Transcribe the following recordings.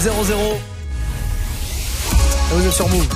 9h00. Et vous êtes sur Move.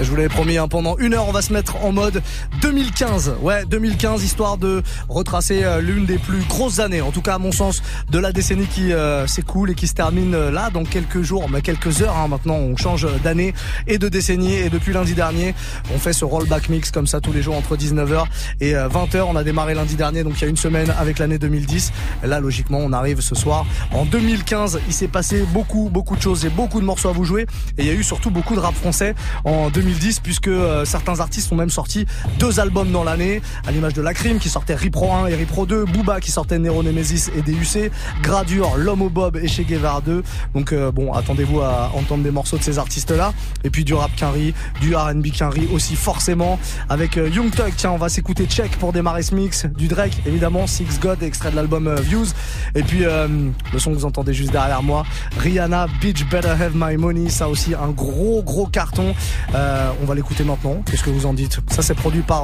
Je vous l'avais promis, hein, pendant une heure, on va se mettre en mode 2015. Ouais, 2015, histoire de retracer l'une des plus grosses années, en tout cas à mon sens, de la décennie qui s'écoule et qui se termine là, dans quelques jours, mais quelques heures. Hein, maintenant, on change d'année et de décennie. Et depuis lundi dernier, on fait ce rollback mix comme ça tous les jours entre 19h et 20h. On a démarré lundi dernier, donc il y a une semaine avec l'année 2010. Là, logiquement, on arrive ce soir en 2015. Il s'est passé beaucoup de choses et beaucoup de morceaux à vous jouer. Et il y a eu surtout beaucoup de rap français en 2010, puisque certains artistes ont même sorti 2 albums dans l'année, à l'image de Lacrim qui sortait Ripro 1 et Ripro 2, Booba qui sortait Nero Nemesis et D.U.C., Gradure, L'Homme au Bob et Che Guevara 2. Donc bon, attendez-vous à entendre des morceaux de ces artistes-là. Et puis du rap Kenry, du R&B Kenry aussi forcément, avec Young Thug. Tiens, on va s'écouter Check pour démarrer ce mix, du Drake évidemment, Six God, extrait de l'album Views. Et puis le son que vous entendez juste derrière moi, Rihanna, Bitch Better Have My Money, ça aussi un gros carton. On va l'écouter maintenant. Qu'est-ce que vous en dites ? Ça, c'est produit par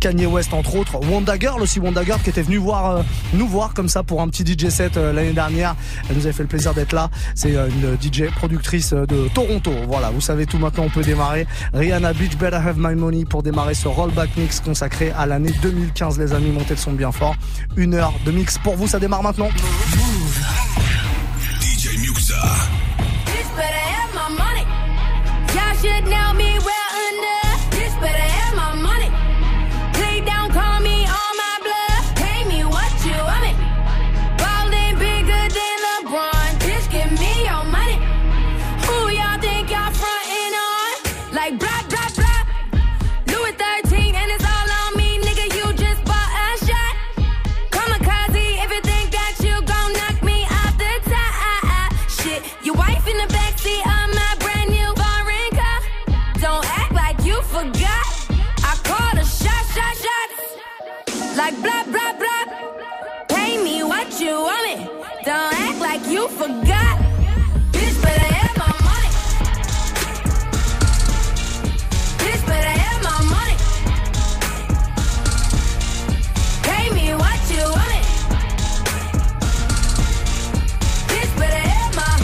Kanye West entre autres. Wanda Girl aussi, Wanda Girl qui était venue nous voir comme ça pour un petit DJ set l'année dernière. Elle nous avait fait le plaisir d'être là. C'est une DJ productrice de Toronto. Voilà, vous savez tout maintenant, on peut démarrer. Rihanna, Bitch Better Have My Money pour démarrer ce rollback mix consacré à l'année 2015. Les amis, montez le son bien fort. Une heure de mix pour vous, ça démarre maintenant. DJ Muxa. Bitch Better Have My Money. Y'all should know me well enough. Bitch Better Have My Money. Please don't call me on my bluff. Pay me what you want it. Ballin' bigger than LeBron. Bitch, give me your money. Who y'all think y'all frontin' on? Like blah, blah, blah. Louis 13 and it's all on me. Nigga, you just bought a shot. Kamikaze, if you think that you gon' knock me off the top. Shit, your wife in the backseat of my brand new forgot. I called a shot. Like blah, blah, blah. Pay me what you want me. Don't act like you forgot. Bitch better have my money. Bitch better have my money. Pay me what you want me. Bitch better have my.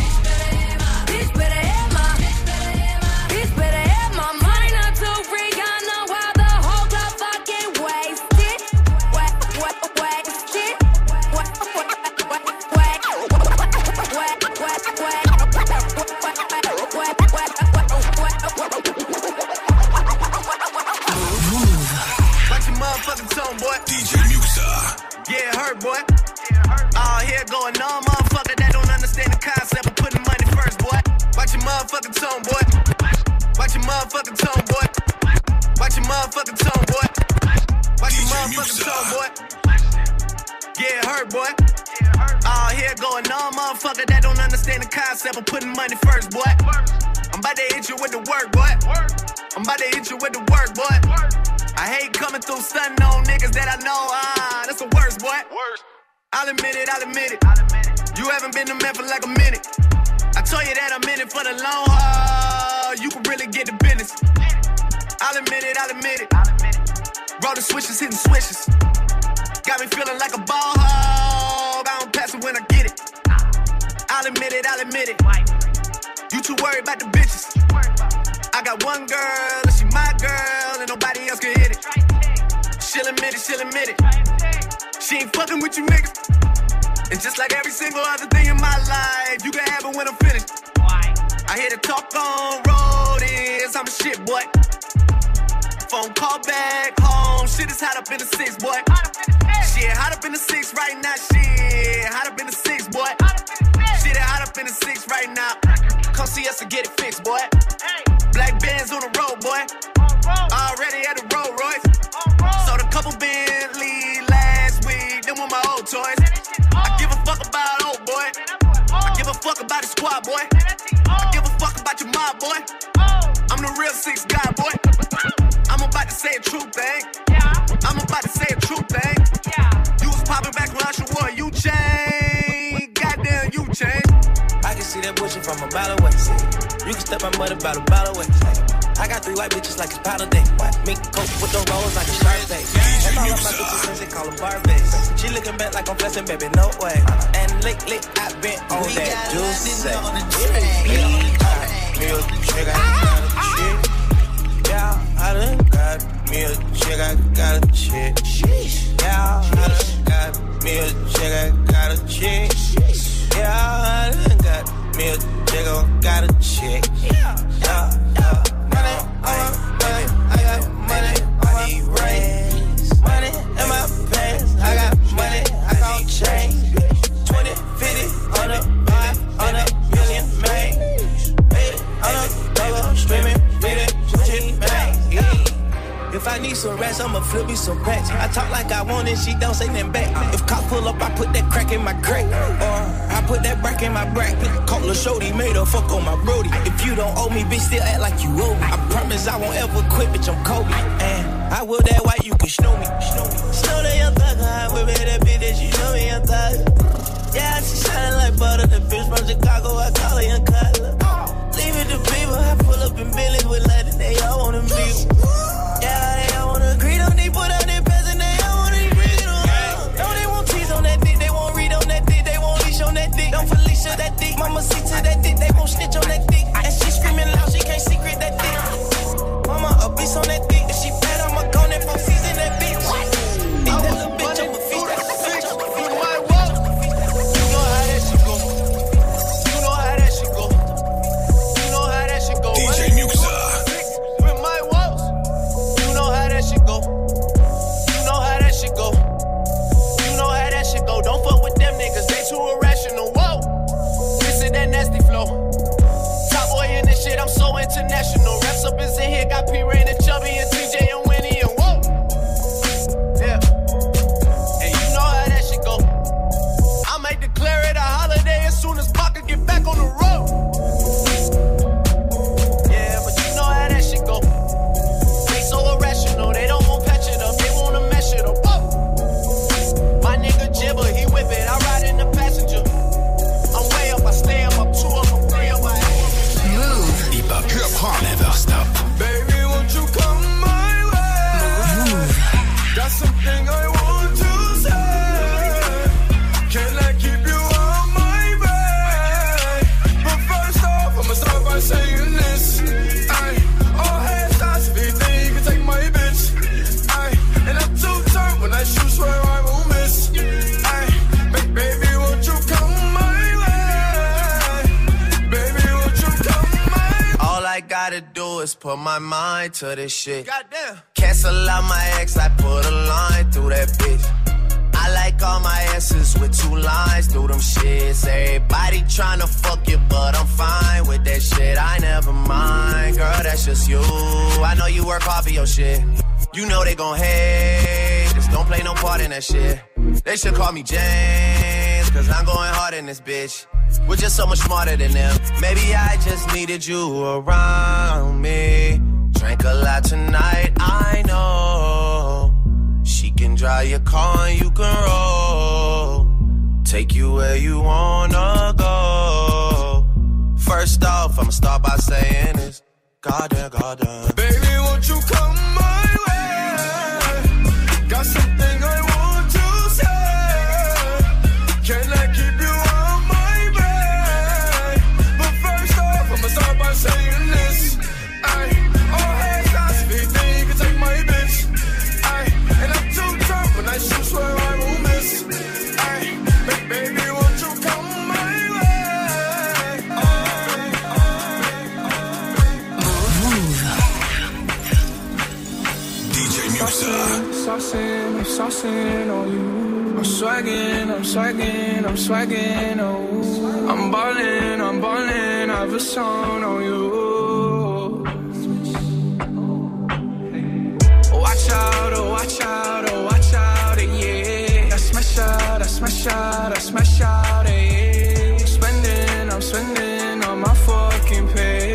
Bitch better have my. Bitch better have my money. DJ Muxa. Yeah, hurt, boy. Here going on, motherfucker that don't understand the concept of putting money first, boy. Watch your motherfucking tone, boy. Watch your motherfucking tone, boy. Watch your motherfucking tone, boy. Watch your motherfucking tone, boy. Yeah, hurt, boy. Here going on, motherfucker that don't understand the concept of putting money first, boy. I'm about to hit you with the work, boy. I'm about to hit you with the work, boy. I hate coming through stunning on niggas that I know, that's the worst, boy. I'll admit it. You haven't been to man for like a minute. I told you that I'm in it for the long haul, you can really get the business. I'll admit it. Roll the switches, hitting switches. Got me feeling like a ball hog, I don't pass it when I get it. I'll admit it. You too worried about the bitches. I got one girl, and she my girl, and nobody else can hit it. She'll admit it. She ain't fucking with you niggas. And just like every single other thing in my life, you can have it when I'm finished. I hear the talk on road is, I'm a shit, boy. Phone call back home, shit is hot up in the six, boy. Shit, hot up in the six right now, shit, hot up in the six, boy. Shit, hot up in the six right now. Come see us and get it fixed, boy. Black Benz on the road, boy. Already at the Rolls Royce. Sold a couple Bentley last week, then with my old toys. I give a fuck about old boy. I give a fuck about the squad, boy. I give a fuck about your mob, boy. I'm the real six guy, boy. I'm about to say a true thing. I'm about to say a true thing. You was popping back when I should wore you chain. Goddamn, you chain. I can see that bullshit from a mile away. You can step my mother about a bottle away. I got three white bitches like it's powder day. Mink coat with the rolls like a sharp day. That's all about the two cents they call a barbies. She looking back like I'm flexing, baby, no way. And lately I've been on we that juice. Yeah, I feel the trigger, I got a chick. Yeah, I done got me a chick, I got a chick. Yeah, I done got me a chick, I got a chick. Yeah, I done got me a chick, I got a chick. Yeah, money, I got money, I need rings. Money in my pants, I got money, I don't change. 20, 50 on a buy, on a million man. Made it on a dollar, streaming, made it, switching back. If I need some rest, I'ma flip me some packs. I talk like I want it, she don't say nothing back. If cop pull up, I put that crack in my crack. Or I put that brack in my bracket. Caught Lil Shorty, made her fuck on my brody. If you don't owe me, bitch, still act like you owe me. I promise I won't ever quit, bitch, I'm Kobe. And I will that white, you can snow me. Snow that Young Thug, I whip it that bitch that you know me, Young Thug. Yeah, she shining like butter, the bitch from Chicago, I call her Young Cutler. Leave it to people, I pull up in Billy with Latin, they all wanna meet. Yeah, they all wanna greet on they put out their pants and they all wanna read on them. No, they won't tease on that dick, they won't read on that dick, they won't leash on that dick. Don't Felicia that dick, mama see to that dick, they won't snitch on that dick. And she screaming loud, she can't secret that dick. Mama a beast on that dick, if she fat, I'ma go that for season that bitch. Eat that little bitch, I'ma feast that bitch. You know how that shit go. You know how that shit go. You know how that shit go. DJ Muxa. Don't fuck with them niggas, they too irrational. Whoa, this is that nasty flow. Top boy in this shit, I'm so international. Raps up is in here, got P. Rain and Chubby and TJ and Winnie and whoa. Yeah, and you know how that shit go. I might declare it a holiday as soon as Pac can get back on the road. Yeah, but you know how that shit go. They so irrational, they don't want patch it up, they wanna mash it up. Whoa. Jibber, he whip it, I ride in the passenger. I'm way up, I stay up, I'm two up, I'm three up, I am. Move. Deep up, drip hard, never stop. Baby, won't you come my way? Move. Got something I want to say. Can I keep you on my way? But first off, I'ma start by saying this. Aye, all hands, that's everything, you can take my bitch. Aye, and I'm too turned when I shoot, swear I won't. Put my mind to this shit. Goddamn. Cancel out my ex, I put a line through that bitch. I like all my asses with two lines through them shits. Everybody tryna fuck you, but I'm fine with that shit. I never mind, girl, that's just you. I know you work hard for your shit. You know they gon' hate. Just don't play no part in that shit. They should call me James, cause I'm going hard in this bitch. We're just so much smarter than them. Maybe I just needed you around me. Drank a lot tonight, I know. She can drive your car and you can roll. Take you where you wanna go. First off, I'ma start by saying this. Goddamn, goddamn. Baby, won't you come my way? Got something I want to say. Can I keep you? Saying this, I all hands that's everything, you can take my bitch. I and I'm too drunk when I shoot, swear I won't miss. I baby, won't you come my way? DJ Muxa. I'm saucing on you. I'm swagging, oh. I'm ballin'. I have a song on you. Watch out, yeah. I smash out, yeah. I'm spending on my fucking pay.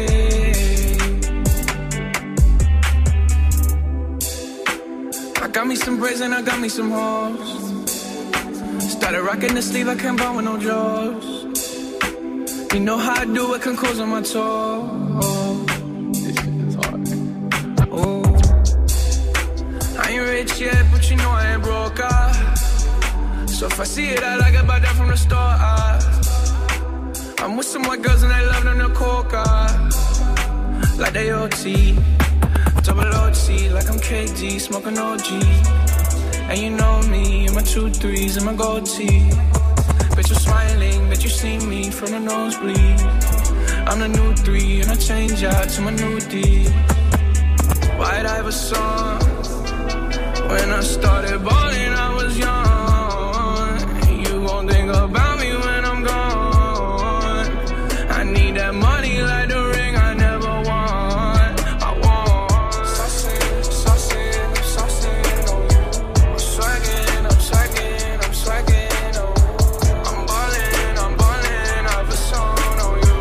I got me some braids and I got me some hoes. Started rocking the sleeve, I can't buy with no jaws. You know how I do it, can close on my toe. This shit is hard. Oh, I ain't rich yet, but you know I ain't broke. So if I see it, I like it, buy that from the store. I'm with some white girls and they love them to coca. Like they OT, double OT, like I'm KD, smoking OG. And you know me, and my 2 3s and my gold tee. Bet you're smiling, bet you see me from the nosebleed. I'm the new 3 and I change out to my new D. Why'd I have a song? When I started balling, I was young. You gon' think about me when I'm gone. I need that money like the ring I never won. I want saucin', I'm saucin' on you. I'm swaggin', I'm swaggin', I'm swaggin' on you. I'm ballin', I have a song on you.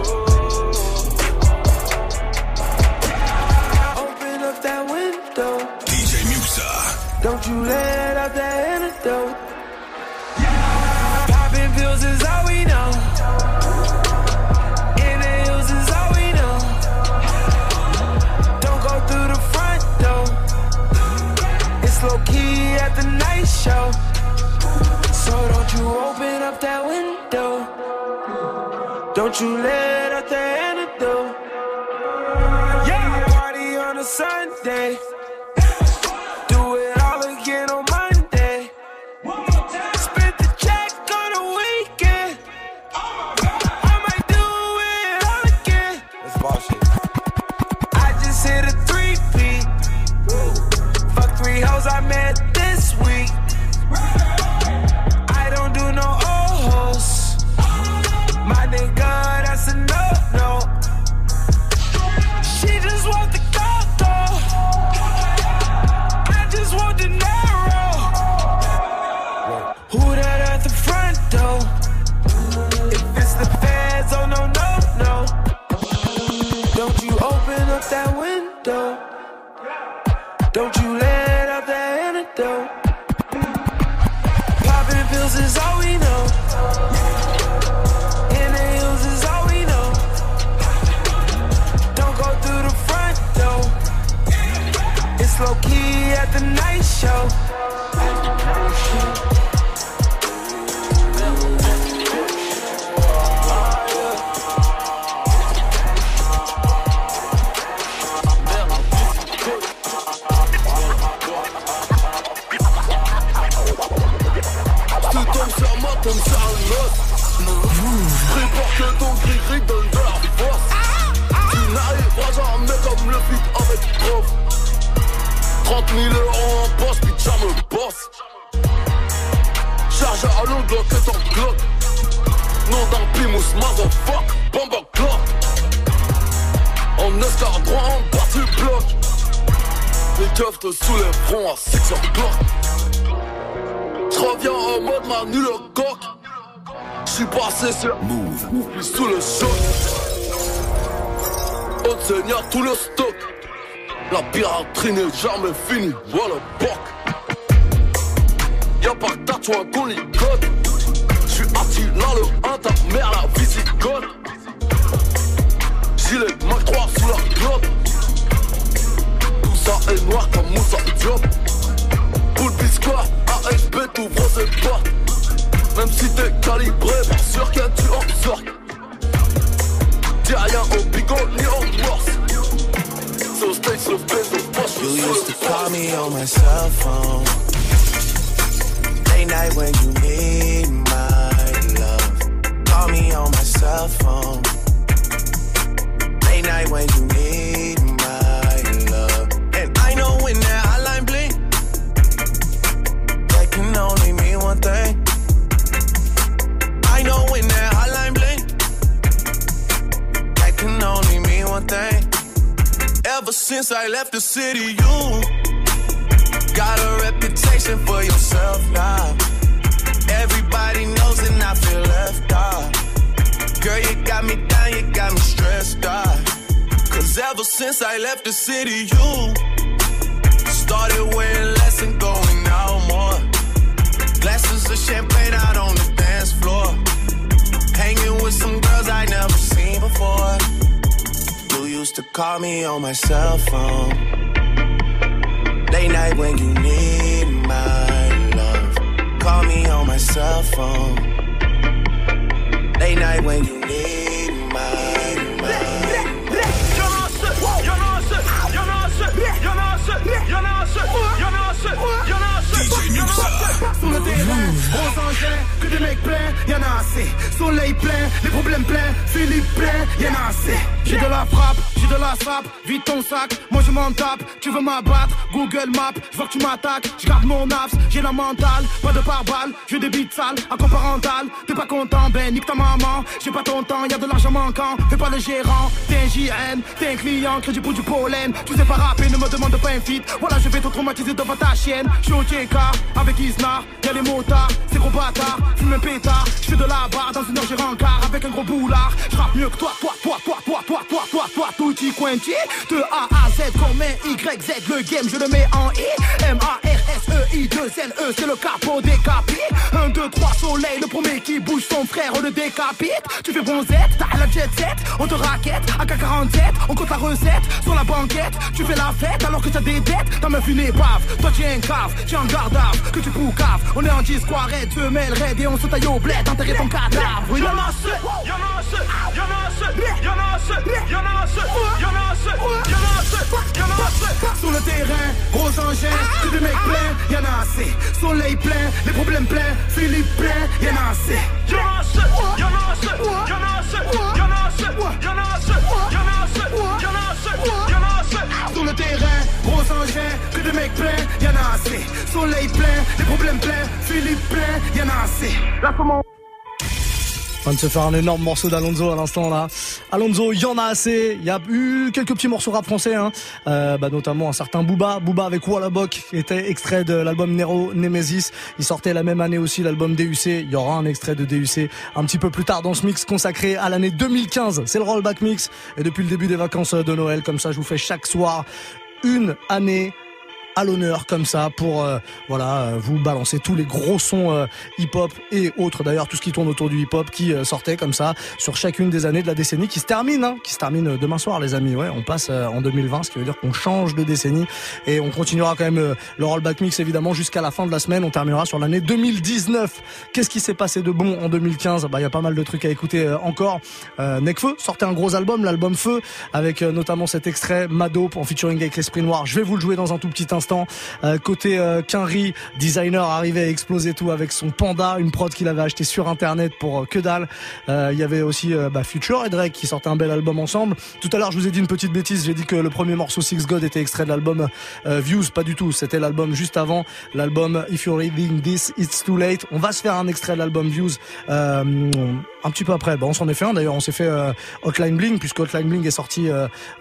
Open up that window, DJ Musa. Don't you let out that antidote. Pills is all we know. Inhales is all we know. Don't go through the front door. It's low key at the night show. So don't you open up that window. Don't you let out the antidote. Yeah, party on a Sunday. Don't you let out the antidote. Popping pills is all we know. Inhales is all we know. Don't go through the front door. It's low key at the night show. Prépare ton gris-gris donne de la force. Tu n'arriveras jamais comme le beat avec prof. 30 000 € en poche, puis jamais me bosse. Charge à l'ongle, Glock et ton Glock. Nom d'un Pimous, motherfuck, bomba Glock. En escar droit, en bas du bloc. Les keufs te soulèveront à 6 o'clock. J'reviens en mode Manu le coq. J'suis passé sur Move, puis sous le choc. Haute seigneur, tout le stock. La piraterie n'est jamais finie, voilà boc. Y'a pas que tatouin qu'on ligote. J'suis Attila le 1, ta mère la visigone. Gilet Mac 3 sous la glotte. Tout ça est noir comme Moussa Diop. Boule biscotte, AFB t'ouvre ses portes. Même si t'es calibré, pas sûr que tu en sortes. Dis rien au bigot ni au morse. So stay so big, so poche. You used to call me on my cell phone. Late night when you need my love. Call me on my cell phone. Late night when you need my love. And I know when that hotline bling, that can only mean one thing. I know when that hotline bling, that can only mean one thing. Ever since I left the city, you got a reputation for yourself now. Everybody knows and I feel left out. Girl, you got me down, you got me stressed out. Cause ever since I left the city, you started wearing less and going out more. Glasses of champagne out on the dance floor. Hanging with some girls I never seen. used to call me on my cell phone. Late night when you need my love. Call me on my cell phone. Late night when you need my love. Sur le terrain, aux engins, que des mecs pleins, y'en a assez. Soleil plein, les problèmes pleins, Philippe plein, y'en a assez. J'ai de la frappe, j'ai de la frappe, vide ton sac, moi je m'en tape. Tu veux m'abattre, Google Maps, je vois que tu m'attaques. Je garde mon abs, j'ai la mentale, pas de pare-balles. Je débite sale, à comparental, t'es pas content, ben nique ta maman. J'ai pas ton temps, y'a de l'argent manquant, fais pas le gérant. T'es un JN, t'es un client, crédit pour du pollen. Tu sais pas rapper, ne me demande pas un feat. Voilà, je vais te traumatiser devant ta chienne. Je suis au TK, avec Isna, y'a les motards, c'est gros bâtards. Fume un pétard, je fais de la barre, dans une heure j'ai rencard. Avec un gros boulard, je rappe mieux que toi, toi, toi, toi, toi, toi, toi, toi, toi, tout y cointier. De A à Z comme un YZ, le game je le mets en I. M-A-R-S-E-I-2-L-E, c'est le capot décapé. 1, 2, 3, soleil, le premier qui bouge son frère, on le décapite. Tu fais bronzette, t'as la jet set, on te raquette. AK-47, on compte la recette, sur la banquette. Tu fais la fête alors que t'as des dettes. Ta meuf une épave, toi tu es un cave, tu es en garde à que tu poucaves, on est en 10 quarets, tu mêles raid et on se taille au bled, enterrer ton cadavre. Y'en a ce, y'en a ce, y'en a ce, y'en a ce, y'en a ce, y'en a ce, y'en a ce, y'en a ce. Sur le terrain, gros engins, que des mecs pleins, y'en a assez. Soleil plein, les problèmes pleins, Philippe plein, y'en a assez. Y'en a ce, y'en a ce, y'en a ce, y'en a ce, y'en a ce, y'en a ce, y'en a ce, y'en a ce. Sur le terrain, gros engins, que des mecs pleins, y'en a assez. Soleil plein, les problèmes pleins, Philippe plein, y'en a assez. Là comment on vient de se faire un énorme morceau d'Alonso à l'instant là. Alonso, il y en a assez. Il y a eu quelques petits morceaux rap français, hein. Notamment un certain Booba. Booba avec Wallabok, qui était extrait de l'album Nero Nemesis. Il sortait la même année aussi l'album D.U.C. Il y aura un extrait de D.U.C. un petit peu plus tard dans ce mix consacré à l'année 2015. C'est le Rollback Mix. Et depuis le début des vacances de Noël, comme ça, je vous fais chaque soir une année à l'honneur comme ça pour vous balancer tous les gros sons hip-hop et autres, d'ailleurs tout ce qui tourne autour du hip-hop qui sortait comme ça sur chacune des années de la décennie qui se termine demain soir les amis. Ouais, on passe en 2020, ce qui veut dire qu'on change de décennie et on continuera quand même le Rollback Mix évidemment jusqu'à la fin de la semaine. On terminera sur l'année 2019. Qu'est-ce qui s'est passé de bon en 2015? Il y a pas mal de trucs à écouter encore. Nekfeu sortait un gros album, l'album Feu, avec notamment cet extrait Mado en featuring avec l'Esprit Noir. Je vais vous le jouer dans un tout petit instant. Côté Kenry, designer arrivé à exploser tout avec son Panda, une prod qu'il avait acheté sur internet pour que dalle. Il y avait aussi Future et Drake qui sortaient un bel album ensemble. Tout à l'heure je vous ai dit une petite bêtise, j'ai dit que le premier morceau Six God était extrait de l'album Views, pas du tout, c'était l'album juste avant, l'album If You're Reading This It's Too Late. On va se faire un extrait de l'album Views un petit peu après, on s'en est fait un d'ailleurs, on s'est fait Hotline Bling, puisque Hotline Bling est sorti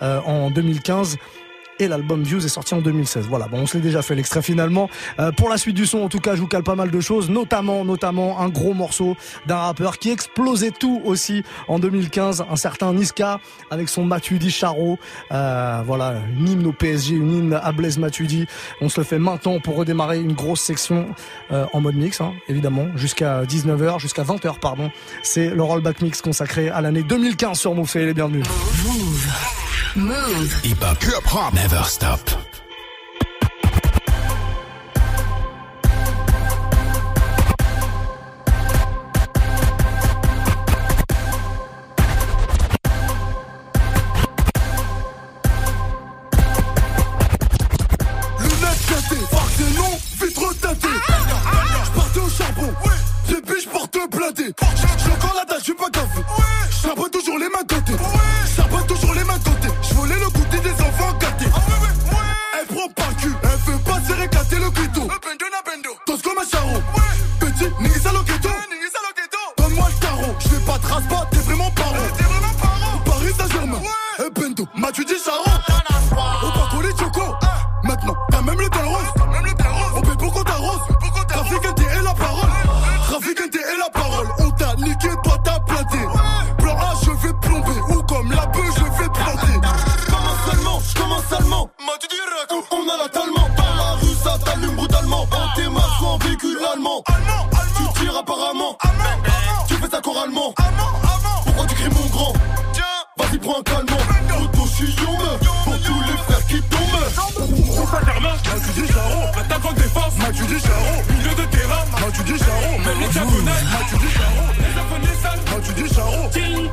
en 2015 et l'album Views est sorti en 2016. Voilà, on se l'est déjà fait l'extrait finalement. Pour la suite du son, en tout cas, je vous cale pas mal de choses, notamment un gros morceau d'un rappeur qui explosait tout aussi en 2015, un certain Niska avec son Matuidi Charo. Une hymne au PSG, une hymne à Blaise Matuidi. On se le fait maintenant pour redémarrer une grosse section en mode mix, évidemment, jusqu'à 20h, pardon. C'est le Rollback Mix consacré à l'année 2015 sur Move. Soyez les bienvenus. Move. Hip-hop. Never stop. Lunettes cassées, marque des noms, vitres teintées. J'pars au charbon, oui. Les biches portent le blindé. J'ai encore la dalle, j'suis pas gavé. Oui. J'sabote toujours les mains côté. Oui. J'sabote toujours les mains côté. J'volais le goûter des enfants gâtés. Ah, oui, oui, oui. Elle prend pas le cul, elle veut pas se réclater le clito. Tosse comme un charron. Oui. Petit, n'igisa le ghetto. Donne-moi le tarot, j'vais pas te rase pas, t'es vraiment paro. Paris Saint-Germain, oui. Et Bendo, m'a tu dit charron. On part coller Choco. Maintenant, t'as même les belles roses. On paie pour qu'on t'arrose. Trafic NT et la parole. Trafic NT et la parole. On t'a niqué, toi t'as planté. Plan A, je vais plomber. Ou comme mentalement. Autosillon, pour tous les frères qui tombent. Pourquoi Germain? Là tu dis Charo. Attaque en défense. Là tu dis Charo. Milieu de terrain. Là tu dis Charo. Même les diagonales. Là tu dis Charo. Les abonnés sales. Là tu dis Charo. King Kong.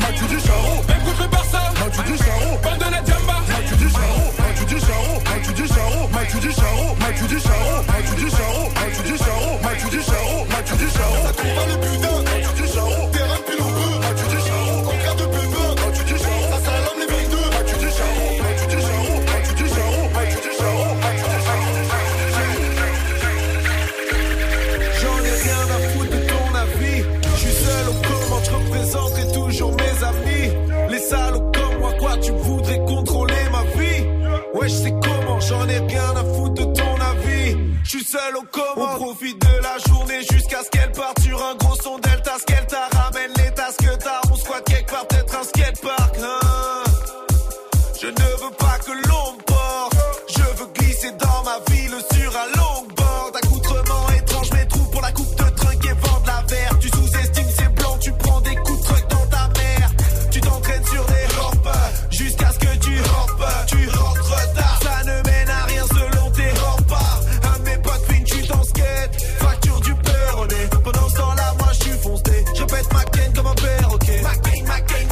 Là tu dis Charo. Même contre le Barça. Là tu dis Charo. Bande de la Diamba. Là tu dis Charo. Là tu dis Charo. Là tu dis Charo. Là tu dis Charo. Là tu dis Charo. Là tu dis Charo. Là tu dis Charo. Là tu dis Charo. Là tu dis Charo. Ça tombe pas les putains. Là tu dis Charo. Terrain de pilon. Et toujours mes amis, les salauds comme moi, quoi tu voudrais contrôler ma vie? Ouais, je sais comment, j'en ai rien à foutre de ton avis. Je suis seul au comment. On profite de la journée jusqu'à ce qu'elle parte sur un gros son delta. Ce qu'elle t'a ramène les tasques tard. On squatte quelque part, peut-être un skatepark. Hein, je ne veux pas que l'on me porte. Je veux glisser dans ma ville sur un longboard. Accoutrement étrange, mes trous pour la coupe de trinque et vendre la verre. Tu sous-estimes ces blancs, tu prends des coups. Jusqu'à ce que tu rentres tard. Ça ne mène à rien selon tes remparts. Un de mes potes fait une chute en skate. Fracture du péroné. Pendant ce temps-là, moi je suis foncé. Je pète ma cane comme un perroquet. Ma cane.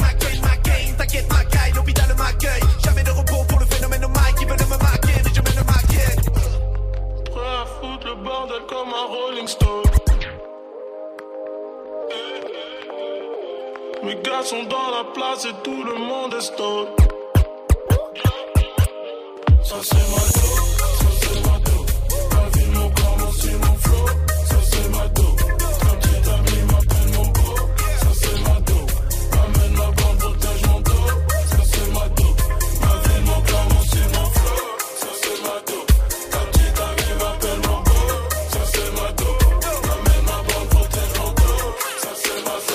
T'inquiète, ma caille, l'hôpital m'accueille. Jamais de repos pour le phénomène Mike. Ils veulent me maquer, mais je mène le maquet. Prêt à foutre le bordel comme un Rolling Stone. Mes gars sont dans la place et tout le monde est stone. Ça c'est ma dope, ça c'est ma dope. Ma vie, mon corps, mon style, mon flow. Ça c'est ma dope. Ma petite amie m'appelle mon beau. Ça c'est ma dope. M'amène ma bande, protège mon dos. Ça c'est ma dope. Ma vie, mon corps, mon style, mon flow. Ça c'est ma dope. Ma petite amie m'appelle mon beau. Ça c'est ma dope. M'amène ma bande, protège mon dos. Ça c'est ma dope.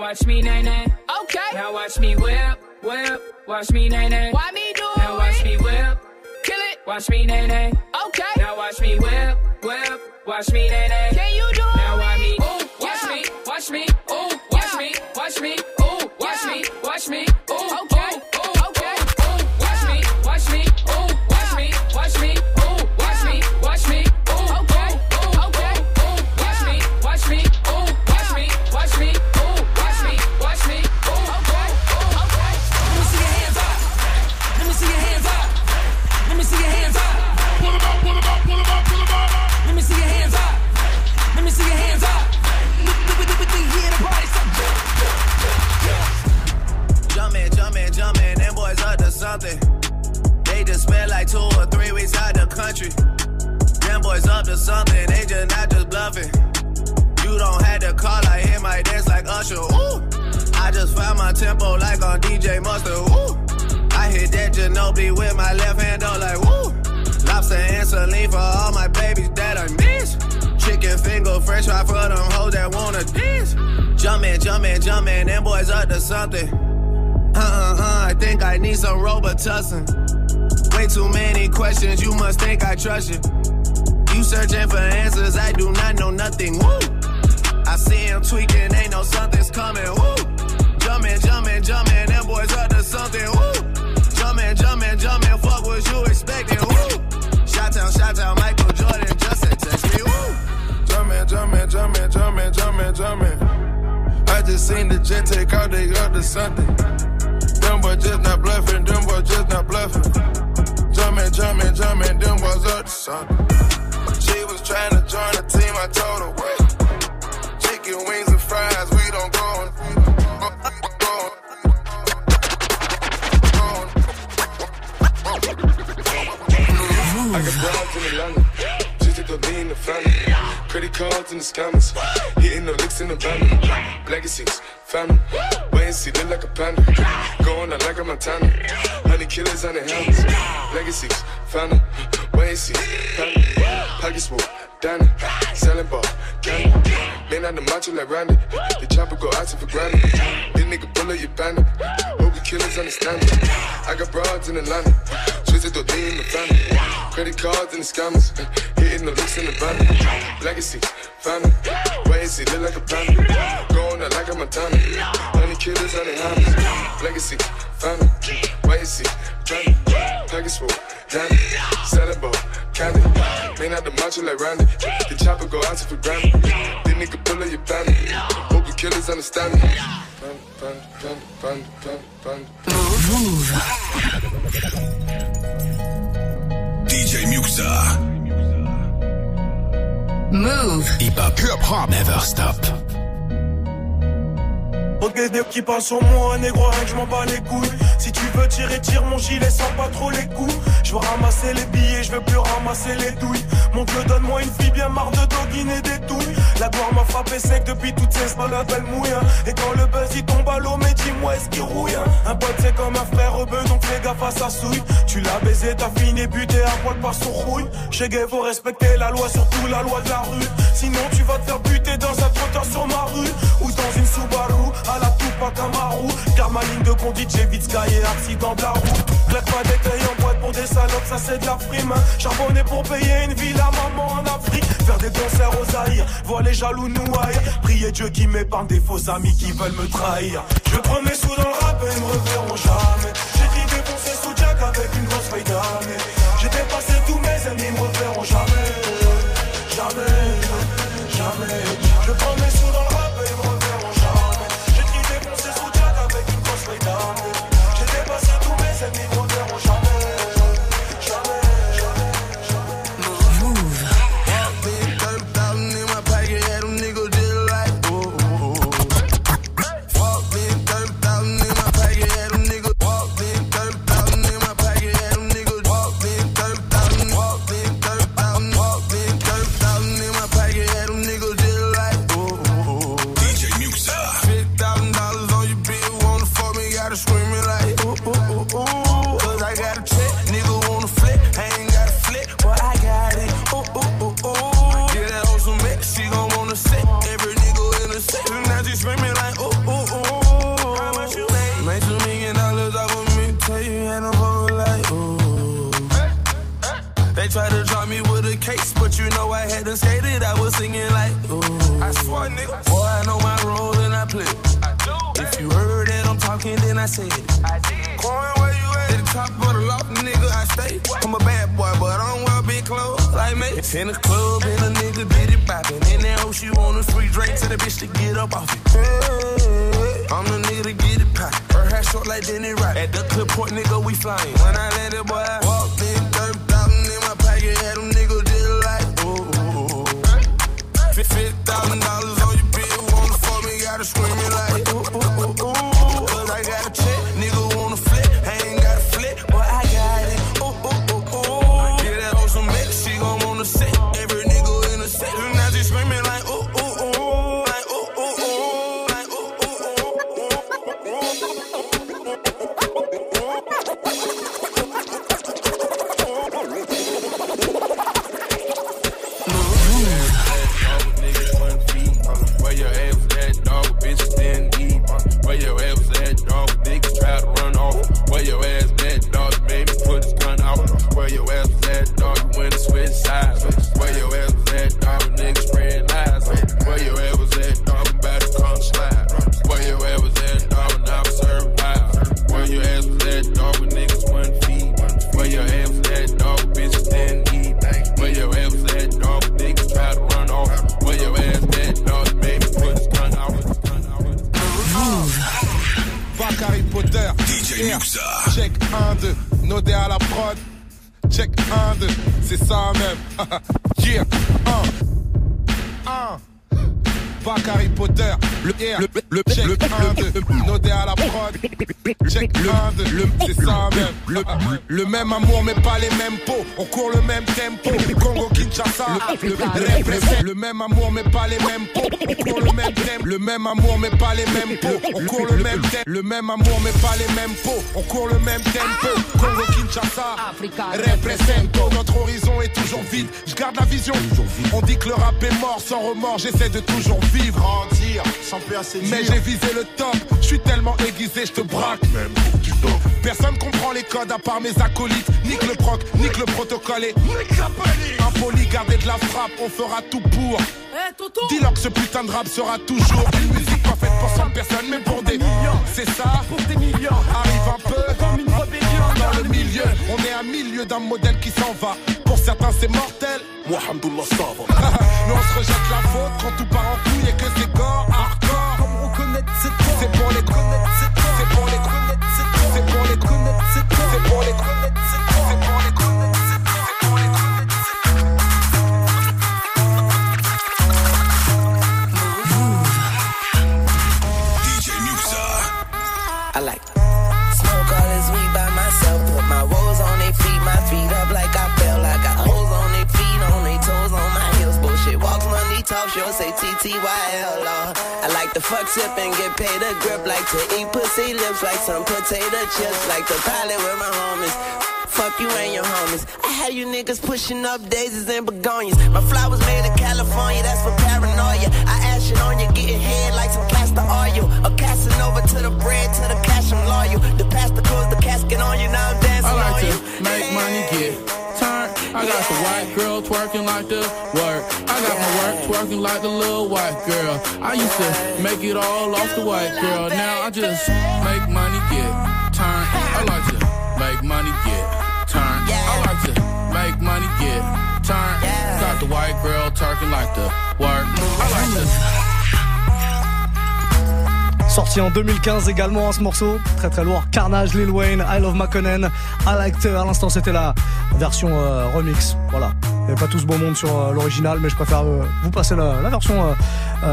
Watch me, nay nay. Okay. Now watch me whip, whip. Watch me, nay nay. Why me do it? Now watch me whip, kill it. Watch me, nay nay. Okay. Now watch me whip, whip. Watch me, nay nay. Can you do it? Now why me? Ooh, watch me, watch me. Ooh, watch me, watch me. Ooh, watch me, watch me. Ooh, okay, ooh, okay. Ooh, watch me, watch me. Ooh, watch me, watch me. Ooh, watch me, watch me. Ooh, okay, ooh, okay. Ooh, watch me, watch me. Ooh, watch me, watch me. Watch me, oh, okay, oh, okay. Let me see your hands up. Let me see your hands up. Let me see your hands up. Pull them up, pull them up, pull them up, pull them up. Let me see your hands up. Let me see your hands up. Look, here, the party's up. Jumpin', them boys up to something. They just spent like 2 or 3 weeks out the country. Them boys up to something, they just not just bluffing. You don't have to call, I hear my dance like Usher, ooh. I just found my tempo like on DJ Mustard, woo. I hit that Ginobili with my left hand, though, like, woo. Lobster and saline for all my babies that I miss. Chicken finger, french fry for them hoes that wanna dance. Jumpin', them boys up to something. I think I need some Robitussin. Way too many questions, you must think I trust you. You searching for answers, I do not know nothing, woo. I see him tweaking, ain't no something's coming, woo. Jumpin', them boys up to something, woo. Jumpin', fuck what you expecting, woo. Shout out, Michael Jordan, Justin, text me, woo. Jumpin'. I just seen the jet take out, they up to something. Them boys just not bluffin'. Jumpin', them boys up to something. She was trying to join the team, I told her, wait. Chicken wings and fries, we don't go on. I got broads in Atlanta, just to go be in the family. Credit cards in the scammers, hitting the licks in the van. Legacies, family, wait and see, look like a panda. Going out like a Montana, honey killers on the helmets. Legacies, family, wait and see, family. Pockets full, Danny, selling ball, candy. Man on the macho like Randy, the chopper go out for granted. nigga bullet, you bandit. Hope you killers understand it. I got broads in Atlanta. Twisted though they in the family. Credit cards and the scammers. Hitting the looks in the bandit. Legacy, family. Why is it look like a bandit? Going out like a Montana. Honey killers, honey hammers. Legacy, family. Why is it bandit? Package full, dandy. Sellable, candy. Man out the macho like Randy. The chopper go out for granted. This nigga bullet, you bandit. Hope you killers understand me. Move. DJ Muxa. Move. Hip hop never stop. Ok, nègre qui parle sur moi, négro, rien que je m'en bats les couilles. Si tu veux tirer, tire mon gilet sans pas trop les coups. Je veux ramasser les billets, je veux plus ramasser les douilles. Mon Dieu, donne-moi une fille bien marre de doguine et des douilles. La gloire m'a frappé sec depuis toutes ces balades, elle mouille. Et quand le buzz il tombe à l'eau, mais dis-moi est-ce qu'il rouille. Un pote c'est comme un frère au bœuf, donc fais gaffe à sa souille. Tu l'as baisé, ta fille n'est butée à poil par son rouille. Che Guevara, faut respecter la loi, surtout la loi de la rue. Sinon tu vas te faire buter dans un trotteur sur ma rue. Ou dans une Subaru, à la Tupac Amaru. Car ma ligne de conduite, j'ai vite skyé, accident de la route. Claque pas des cailles en boîte pour des salopes, ça c'est de la frime. Charbonner pour payer une ville à maman en Afrique. Faire des concerts aux Zaïre, voir les jaloux nous haïr. Prier Dieu qui m'épargne des faux amis qui veulent me trahir. Je prends mes sous dans le rap et ils me reverront jamais. J'écris des pensées sous Jack avec une grosse feuille d'année. J'ai dépassé tous mes ennemis, ils me reverront jamais. Jamais, jamais. Je prends mes sous dans le rap et ils me reverront jamais. J'écris des pensées sous Jack avec une grosse feuille d'année. J'ai dépassé tous mes ennemis, ils me reverront jamais. In the club, and a nigga did it poppin'. In that hoe, she want us free drink, tell the bitch to get up off it. I'm the nigga to get it poppin'. Her hair short like Denny Rock. At the clip point, nigga, we flyin'. When I landed, boy, I walked in, 30,000 in my pocket, had them niggas just like, ooh. $50,000 on your bitch, wanna fuck me, gotta scream it like, ooh. Cause I got a check, nigga wanna flip, I ain't gotta flip, boy, I got it, ooh. Get that hoe some mix, she gon' wanna sit. Every nigga in the set, and now she screaming like ooh ooh ooh, like ooh ooh ooh, like ooh ooh ooh. Where your ass was at, dog? Bitches didn't eat. Where your ass was at, dog? Niggas tried to run off. Where your ass at, dog? Baby put his gun out. Where your ass was at, dog? When the switch sides. Where your ass was at, dog? Niggas spread lies. Where your ass was at, dog? I'm about to come slide. Where your ass was at, dog? And I was survived. Where your ass was at, dog? When niggas wouldn't feed. Where your ass was at, dog? Bitches didn't eat. Where your ass was at, dog? Niggas tried to run off. Where your ass at, dog? Baby put his gun out. Fuck Harry Potter. DJ Muxa. Check 1, 2, nodé à la prod. Check 1, 2, c'est ça même. Yeah, 1, 1. Bac Harry Potter. Check 1, 2, nodé à la prod. Check 1, 2, c'est ça même. Le même amour mais pas les mêmes pots. On court le même tempo. Congo Kinshasa. Le même amour mais pas les mêmes pots. On court le même tempo. Le même amour mais pas les mêmes pots. On court le même tempo. Le même amour mais pas les mêmes pots. On court le même tempo. Congo Kinshasa. Represento. Notre horizon est toujours vide. Je garde la vision. On dit que le rap est mort sans remords. J'essaie de toujours vivre. vivre, grandir, sans plus assez dire. Mais j'ai visé le top, je suis tellement aiguisé, je te braque. Même pour du top. Personne comprend les codes à part mes acolytes. Nique le proc, nique le protocole et nique la police. Impoli, gardez de la frappe, on fera tout pour. Dis-leur que ce putain de rap sera toujours une musique pas faite pour 100 personnes, mais pour des millions. C'est ça, pour des millions. Arrive un peu comme une rébellion dans le milieu. On est à milieu d'un modèle qui s'en va. Pour certains c'est mortel, Mohamdullah Sava. Nous on se rejette la faute quand tout part en couille et que c'est gore, hardcore. Comme reconnaître cette forme, c'est pour les connaître, c'est pour les connaître, c'est pour les connaître, c'est pour les connaître, c'est pour les connaître. She'll say TTYL, I like to fuck, sip, and get paid a grip. Like to eat pussy lips, like some potato chips. Like to pilot with my homies. Fuck you and your homies. I had you niggas pushing up daisies and begonias. My flowers made in California, that's for paranoia. I ash it on you, getting head like some plaster oil. A Casanova to the bread, to the cash, I'm loyal. The pastor closed the casket on you, now I'm dancing on you. I like to make money, get turned. I got the white girl twerking like the work. I got my work twerking like the little white girl. I used to make it all off the white girl. Now I just make money, get turned. I like to make money, get turned. I like to make money, get turned. Got the white girl twerking like the work. I like to. Sorti en 2015 également hein, ce morceau, très très lourd, Carnage, Lil Wayne, I Love McConnen, I Like Her, à l'instant c'était la version remix, voilà. Il n'y avait pas tout ce beau monde sur l'original, mais je préfère vous passer la version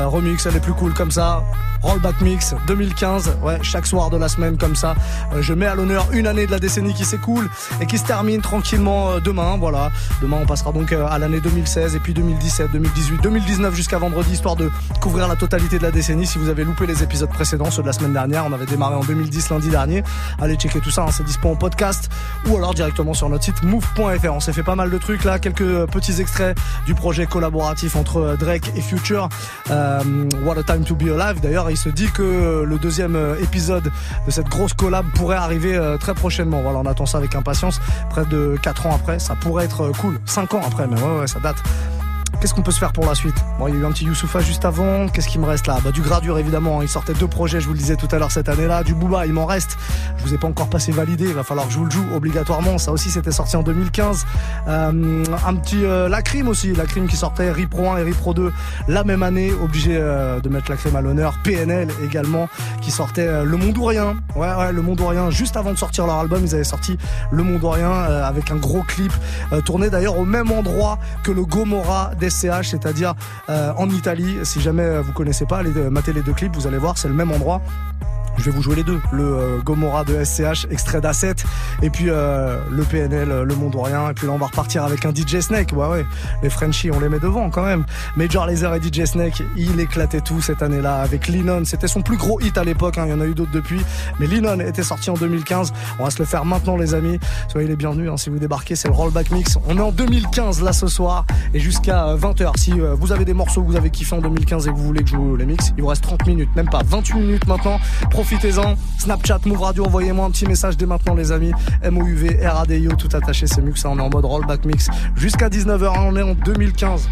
remix, elle est plus cool comme ça. Rollback Mix 2015, ouais, chaque soir de la semaine comme ça, je mets à l'honneur une année de la décennie qui s'écoule et qui se termine tranquillement demain, voilà. Demain on passera donc à l'année 2016 et puis 2017, 2018, 2019 jusqu'à vendredi, histoire de couvrir la totalité de la décennie. Si vous avez loupé les épisodes précédents, ceux de la semaine dernière, on avait démarré en 2010 lundi dernier, allez checker tout ça, hein, c'est dispo en podcast ou alors directement sur notre site move.fr. On s'est fait pas mal de trucs là, quelques petits extraits du projet collaboratif entre Drake et Future, What a Time to Be Alive. D'ailleurs il se dit que le deuxième épisode de cette grosse collab pourrait arriver très prochainement, voilà, on attend ça avec impatience. Près de 4 ans après, ça pourrait être cool, 5 ans après, mais ouais ça date. Qu'est-ce qu'on peut se faire pour la suite? Bon, il y a eu un petit Youssoufa juste avant. Qu'est-ce qui me reste là? Bah, du Gradure, évidemment. Il sortait 2 projets, je vous le disais tout à l'heure, cette année-là. Du Booba, il m'en reste. Je vous ai pas encore passé validé. Il va falloir que je vous le joue obligatoirement. Ça aussi, c'était sorti en 2015. Un petit Lacrim aussi. Lacrim qui sortait Ripro 1 et Ripro 2 la même année. Obligé de mettre Lacrim à l'honneur. PNL également, qui sortait Le Monde ou rien. Ouais, Le Monde ou rien. Juste avant de sortir leur album, ils avaient sorti Le Monde ou rien avec un gros clip tourné d'ailleurs au même endroit que le Gomorra des SCH, c'est-à-dire en Italie. Si jamais vous connaissez pas, allez mater les 2 clips, vous allez voir, c'est le même endroit. Je vais vous jouer les 2, le Gomorra de SCH, extrait d'A7, et puis le PNL, le Monde ou rien, et puis là on va repartir avec un DJ Snake, ouais, les Frenchies, on les met devant quand même. Major Lazer et DJ Snake, il éclatait tout cette année-là avec Lean On, c'était son plus gros hit à l'époque, hein. Il y en a eu d'autres depuis, mais Lean On était sorti en 2015, on va se le faire maintenant les amis, soyez les bienvenus, hein, si vous débarquez, c'est le Rollback Mix, on est en 2015 là ce soir, et jusqu'à 20h, si vous avez des morceaux que vous avez kiffé en 2015 et que vous voulez que je vous les mixe, il vous reste 30 minutes, même pas 28 minutes maintenant. Profitez-en, Snapchat, Move Radio, envoyez-moi un petit message dès maintenant les amis, MOUV, RADIO, tout attaché, c'est mieux que ça, on est en mode Rollback Mix, jusqu'à 19h, on est en 2015.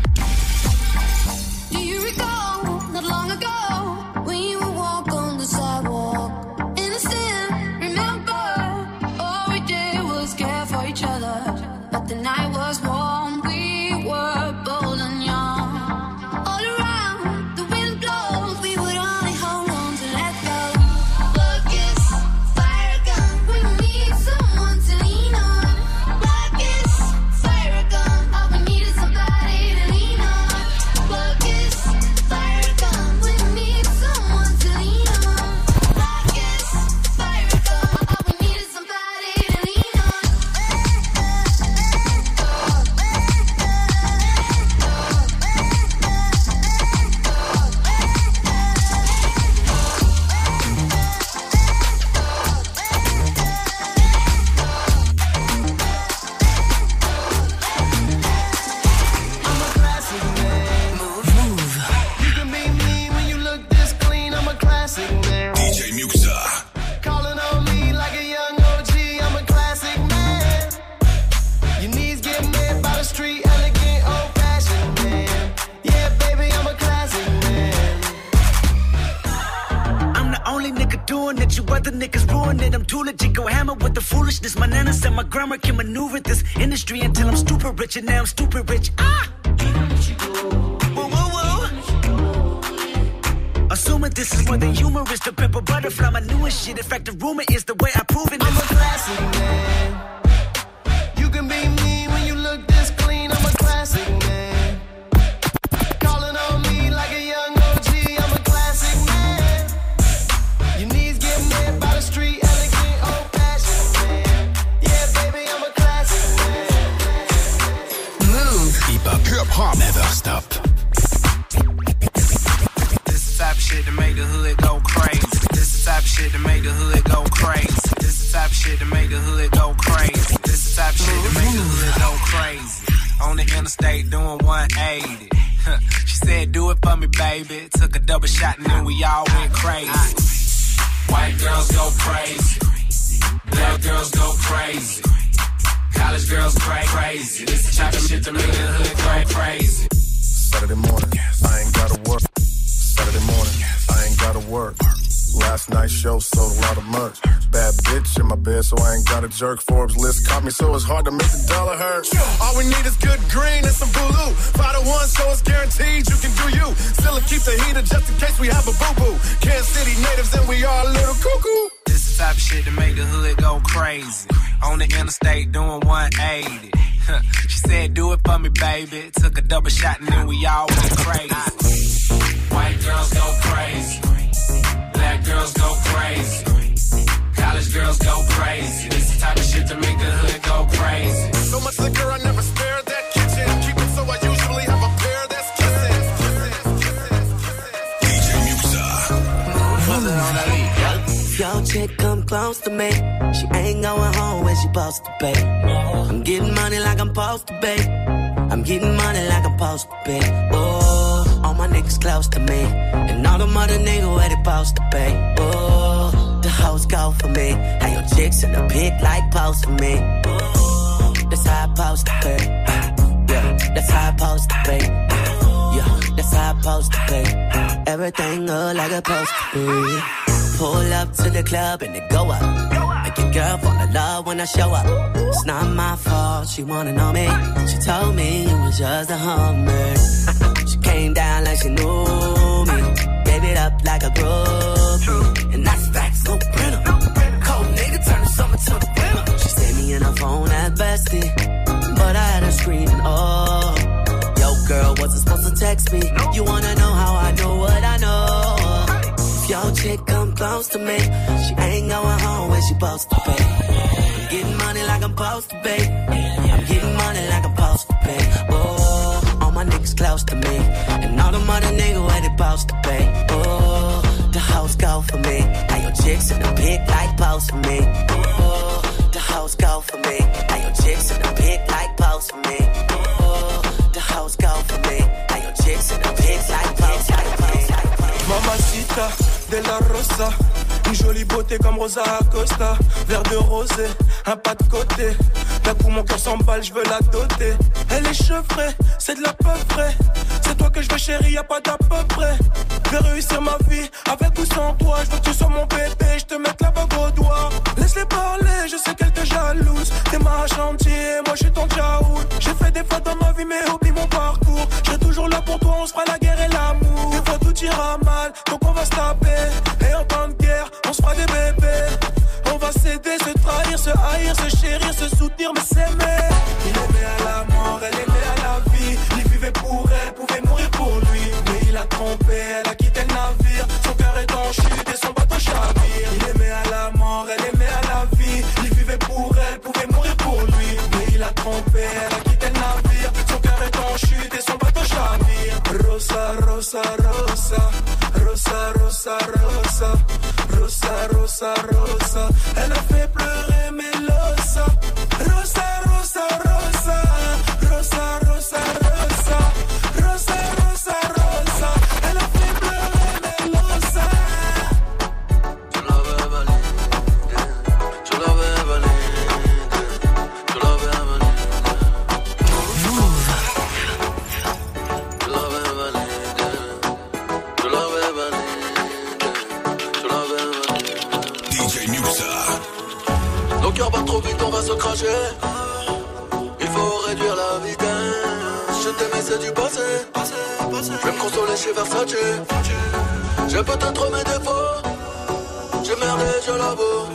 other niggas ruin it. I'm too legit, go hammer with the foolishness. My nana said my grandma can maneuver this industry until I'm stupid rich, and now I'm stupid rich. Ah! Assuming this is more than humorous, the pepper butterfly, my newest shit. In fact, the rumor is the way I prove it. I'm a classic man. You can be mean when you look this clean. I'm a classic man. Calling on me like a young OG. I'm a classic man. Your knees get met by the street, elegant old fashioned man. Yeah, baby, I'm a classic man. Move, keep up, hip hop, never stop. Shit to make the hood go crazy. This is the type of shit to make the hood go crazy. This is the type of shit to make the hood go crazy. This is the type of shit to make the hood go crazy. On the interstate doing 180. She said, do it for me, baby. Took a double shot and then we all went crazy. White girls go crazy. Black girls go crazy. College girls crazy. This is the type of shit to make the hood go crazy. Saturday morning, I ain't gotta work. Saturday morning, I ain't gotta work. Last night's show sold a lot of merch. Bad bitch in my bed, so I ain't got a jerk. Forbes list caught me, so it's hard to make the dollar hurt. All we need is good green and some blue. 5-1, so it's guaranteed you can do you. Still keep the heater just in case we have a boo-boo. Kansas City natives and we all a little cuckoo. This is the type of shit to make the hood go crazy. On the interstate doing 180. She said, do it for me, baby. Took a double shot and then we all went crazy. White girls go crazy. Black girls go crazy. College girls go crazy. This the type of shit to make the hood go crazy. So much liquor, I never spare that kitchen. Keep it so I usually have a pair that's kissing. DJ Muxa. Mother on that lead, yeah? Yo, chick, come close to me. She ain't going home when she supposed to pay. I'm getting money like I'm supposed to pay. I'm getting money like I'm supposed to pay. Oh. All my niggas close to me, and all the mother niggas where they supposed to pay. Ooh, the hoes go for me. How your chicks in the pig like pose for me. Ooh, that's how I post to pay. Yeah, that's how I post to pay. Yeah, that's how I post to pay. Everything look like a post to be. Pull up to the club and it go up. Make your girl fall in love when I show up. It's not my fault, she wanna know me. She told me you was just a hummer. Came down like she knew me. Gave it up like a groupie. And that's facts, no printer. Cold nigga turn the summer to the winter. She sent me in her phone at bestie, but I had her screaming, oh. Yo, girl, wasn't supposed to text me. You wanna know how I know what I know? If your chick come close to me, she ain't going home when she supposed to pay. I'm getting money like I'm supposed to pay. I'm getting money like I'm supposed to pay. Oh. My niggas close to me, and all the mother niggas where they supposed to pay. Oh, the hoes go for me. Now your chicks in the pig like pose for me. Oh, the hoes go for me. Now your chicks in the pig like pose for me. Oh, the hoes go for me. Now your chicks in the pig like pose for me. Mamacita de la Rosa, une jolie beauté comme Rosa Acosta. Verre de rosé, un pas de côté. D'un coup mon cœur s'emballe, je veux la doter. Elle est chevrée, c'est de la peu près. C'est toi que je veux chérie, y'a pas d'à peu près. Je vais réussir ma vie, avec ou sans toi. Je veux que tu sois mon bébé, je te mette la bague au doigt. Laisse-les parler, je sais qu'elle te jalouse. T'es ma chantier, moi je suis ton jaoul. J'ai fait des fautes dans ma vie, mais oublie mon parcours. Je serai toujours là pour toi, on se fera la guerre et l'amour. Des fois tout ira mal, donc on va se taper. Et en temps de guerre, on se fera des bébés. On va s'aider, se trahir, se haïr, se chérir, se soutenir, mais s'aimer. Il aimait à la mort, elle aimait à la vie. Il vivait pour elle, pouvait mourir pour lui. Mais il a trompé, elle a quitté le navire. Son cœur est en chute et son bateau chavire. Il aimait à la mort, elle aimait à la vie. Il vivait pour elle, pouvait mourir pour lui. Mais il a trompé, elle a quitté le navire. Son cœur est en chute et son bateau chavire. Rosa, Rosa, Rosa. Rosa, Rosa, Rosa. Rosa, Rosa, Rosa. Elle a fait pleurer Melosa. Rosa, Rosa, Rosa. Rosa, Rosa, Rosa. Rosa, Rosa, Rosa. Elle a fait pleurer marché. Il faut réduire la vitesse. Je t'aimais, c'est du passé. Je vais me consoler chez Versace. J'ai peut-être mes défauts. J'ai merdé, je l'avoue.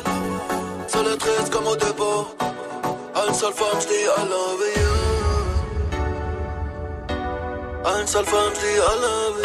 Sur le 13 comme au dépôt. À une seule femme, je dis I love you. À une seule femme, je dis I love you.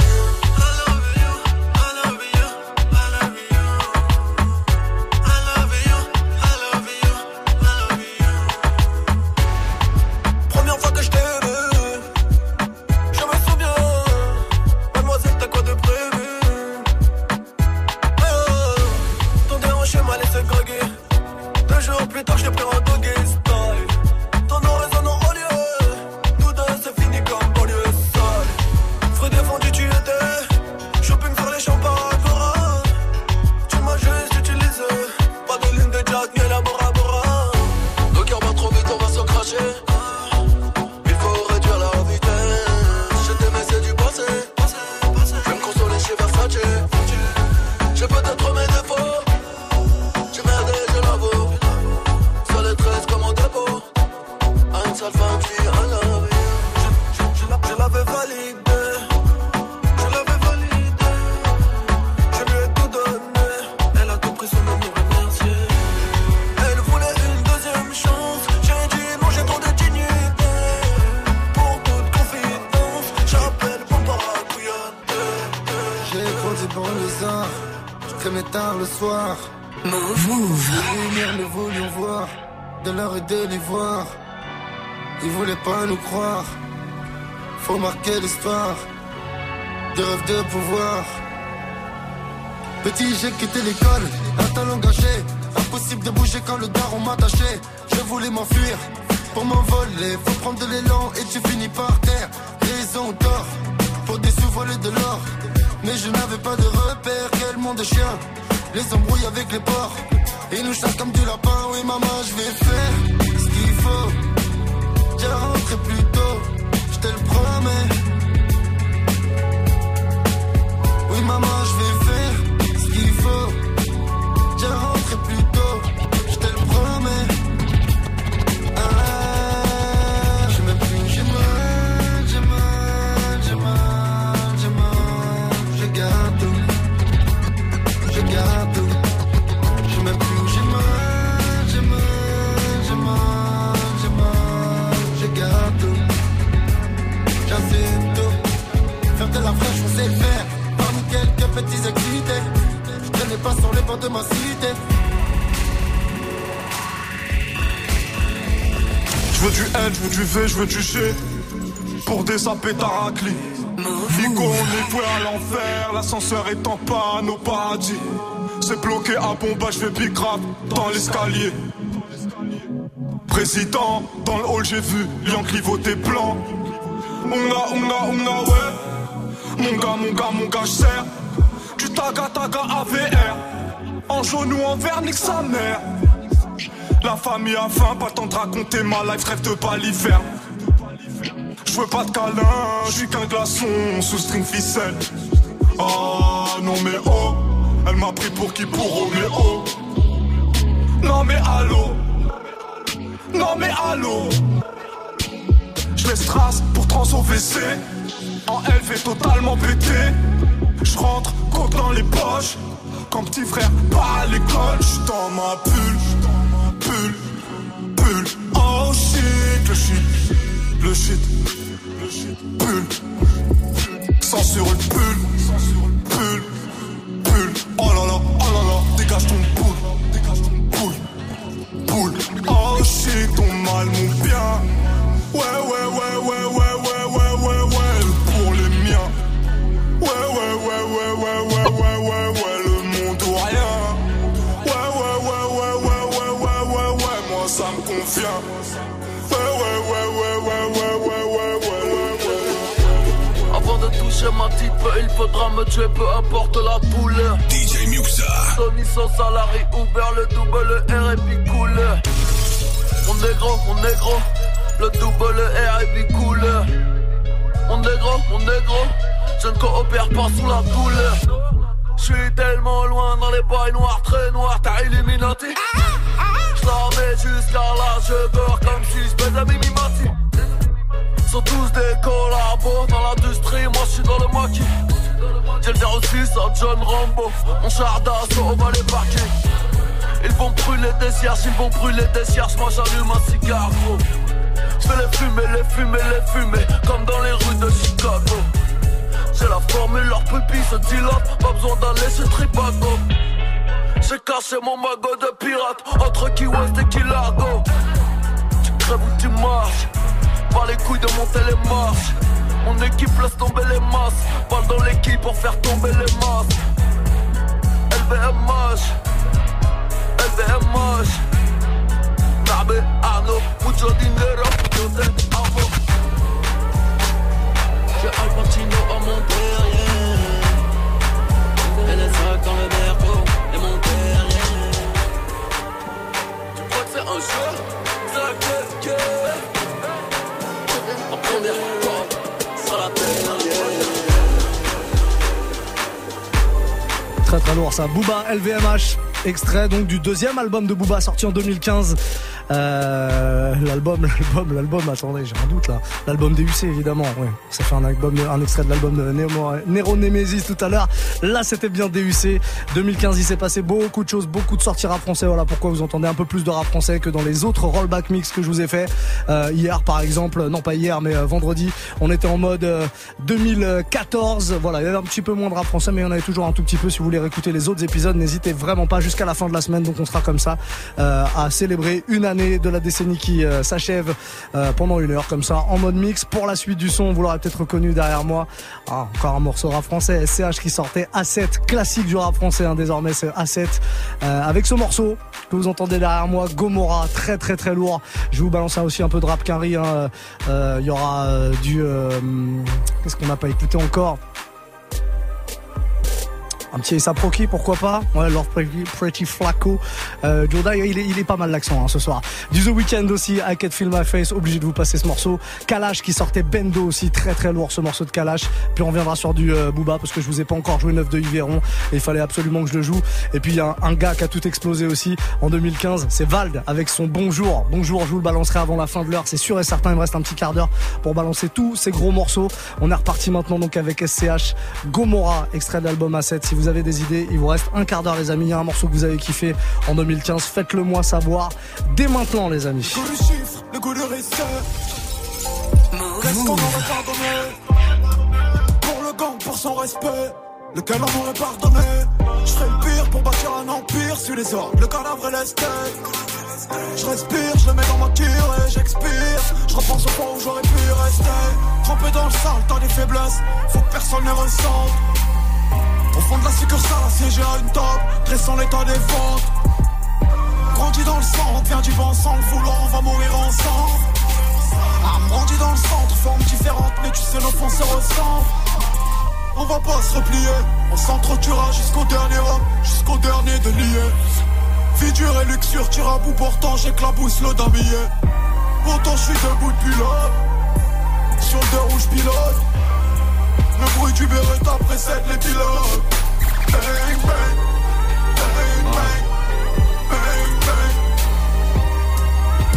Faut marquer l'histoire, des rêves de pouvoir. Petit, j'ai quitté l'école, un talent gâché. Impossible de bouger quand le daron m'attachait. Je voulais m'enfuir pour m'envoler. Faut prendre de l'élan et tu finis par terre. Raison ou tort, pour des sous-volets de l'or. Mais je n'avais pas de repère, quel monde de chiens. Les embrouilles avec les porcs, ils nous chassent comme du lapin. Oui maman, je vais faire ce qu'il faut. J'ai rentré plus tôt. Je te le promets. Oui maman, je vais faire ce qu'il faut. J'ai rentré plus tôt, je te le promets. Ah, je me prie, j'ai mal. Je garde tout. Je me prie, j'ai mal. Je garde tout. Faire de la fraîche, on sait le faire. Parmi quelques petites activités, je traînais pas sur les bords de ma cité. Je veux du N, je veux du V, je veux du G. Pour des sapés taraclis. Nico, on est voué à l'enfer. L'ascenseur est en panne au paradis. C'est bloqué à Bomba, je fais big rap dans l'escalier. Président, dans le hall j'ai vu Yankli voter blanc. On a, ouais. Mon gars, j'sers. Du taga, AVR. En jaune ou en vert, nique sa mère. La famille a faim, pas le temps de raconter ma life, rêve de pas l'hiver. J'veux pas de câlin, j'suis qu'un glaçon sous string ficelle. Ah non mais oh, elle m'a pris pour qui pour mais oh. Non mais allô. Les strass pour trans au WC. En LV totalement pété. Je rentre, compte dans les poches. Quand petit frère pas à l'école. J'suis dans ma pull. Oh shit, le shit. Pull. Censure le pull. Oh là là. Dégage ton boule. Oh shit, ton mal, mon bien. Ouais, pour les miens. Ouais, le monde ou rien. Ouais, moi ça me convient. Ouais. Avant de toucher ma petite peu, il faudra me tuer, peu importe la douleur. DJ Muxa. Tony sans salarié, ouvert le double R et puis couleur. Mon négro. Le double R et puis couleur. Mon négro, je ne coopère pas sous la douleur. J'suis tellement loin dans les bails noirs, très noirs, t'as Illuminati. J'la armés jusqu'à l'âge d'or, comme si je faisais Mimimati. Sont tous des collabos dans l'industrie, moi je suis dans le maquis. J'ai le 06 à John Rambo, mon char d'assaut on va les parquer. Ils vont brûler des cierges, ils vont brûler des cierges, moi j'allume un cigare gros. Je vais les fumer, les fumer, les fumer, comme dans les rues de Chicago. J'ai la formule, leur pupille se dilate, pas besoin d'aller chez Tripago. J'ai caché mon magot de pirate, entre Key West et Key Largo. Tu crèves ou tu marches, par les couilles de monter les marches. Mon équipe laisse tomber les masses, balle dans l'équipe pour faire tomber les masses. LVMH, Nabe, Arno, mucho dinero, yo te amo. J'ai Al Pacino à mon derrière, et les sacs dans le verre, et mon derrière. Tu crois que c'est un jeu, c'est la quête que en première fois. Très très lourd ça, Booba, LVMH, extrait donc du deuxième album de Booba sorti en 2015. L'album, attendez, j'ai un doute là. L'album D.U.C. évidemment, oui. Ça fait un extrait de l'album de Nero Nemesis tout à l'heure. Là, c'était bien D.U.C. 2015, il s'est passé beaucoup de choses, beaucoup de sorties rap français. Voilà pourquoi vous entendez un peu plus de rap français que dans les autres rollback mix que je vous ai fait. Hier, par exemple, non pas hier, mais vendredi, on était en mode 2014. Voilà, il y avait un petit peu moins de rap français, mais il y en avait toujours un tout petit peu. Si vous voulez réécouter les autres épisodes, n'hésitez vraiment pas jusqu'à la fin de la semaine. Donc, on sera comme ça à célébrer une année de la décennie qui s'achève pendant une heure comme ça en mode mix. Pour la suite du son, vous l'aurez peut-être reconnu derrière moi, encore un morceau rap français, SCH qui sortait, A7, classique du rap français hein, désormais c'est A7, avec ce morceau que vous entendez derrière moi, Gomorra, très très très lourd. Je vais vous balancer aussi un peu de rap Kenry, il y aura du qu'est-ce qu'on n'a pas écouté encore, un petit Issa Proki, pourquoi pas. Ouais, Lord Pretty Flaco. Jordan, il est pas mal l'accent hein, ce soir. Du The Weeknd aussi, I Can't Feel My Face, obligé de vous passer ce morceau. Kalash qui sortait Bendo aussi, très très lourd ce morceau de Kalash. Puis on reviendra sur du Booba parce que je vous ai pas encore joué 9 de Yveron et il fallait absolument que je le joue. Et puis il y a un gars qui a tout explosé aussi en 2015, c'est Vald avec son Bonjour. Bonjour, je vous le balancerai avant la fin de l'heure, c'est sûr et certain, il me reste un petit quart d'heure pour balancer tous ces gros morceaux. On est reparti maintenant donc avec SCH, Gomorra, extrait de l'album A7. Si vous avez des idées, il vous reste un quart d'heure les amis, il y a un morceau que vous avez kiffé en 2015, faites-le moi savoir dès maintenant les amis. Le goût du chiffre, le goût du risque. Reste qu'on aurait pardonné. Pour le gang, pour son respect, lequel on aurait pardonné. Je ferai le pire pour bâtir un empire, suis les ordres, le cadavre et l'esté. Je respire, je le mets dans ma cure et j'expire. Je repense au point où j'aurais pu rester. Trempé dans le sale, tant des faiblesses, faut que personne ne ressente. Au fond de la succursale, assiégé à une table, dressant l'état des ventes. Grandi dans le sang, on devient du vent sans le vouloir, on va mourir ensemble. Grandi dans le centre, formes différentes, mais tu sais, nos fonds se ressemblent. On va pas se replier, on s'entretuera jusqu'au dernier homme, jusqu'au dernier délié. Vie dure et luxure, tire à bout, pourtant j'éclabousse le damier. Pourtant je suis debout depuis l'aube, sur le deux rouge pilote. Le bruit du Beretta précède les pilotes. Bang bang, bang bang, bang bang.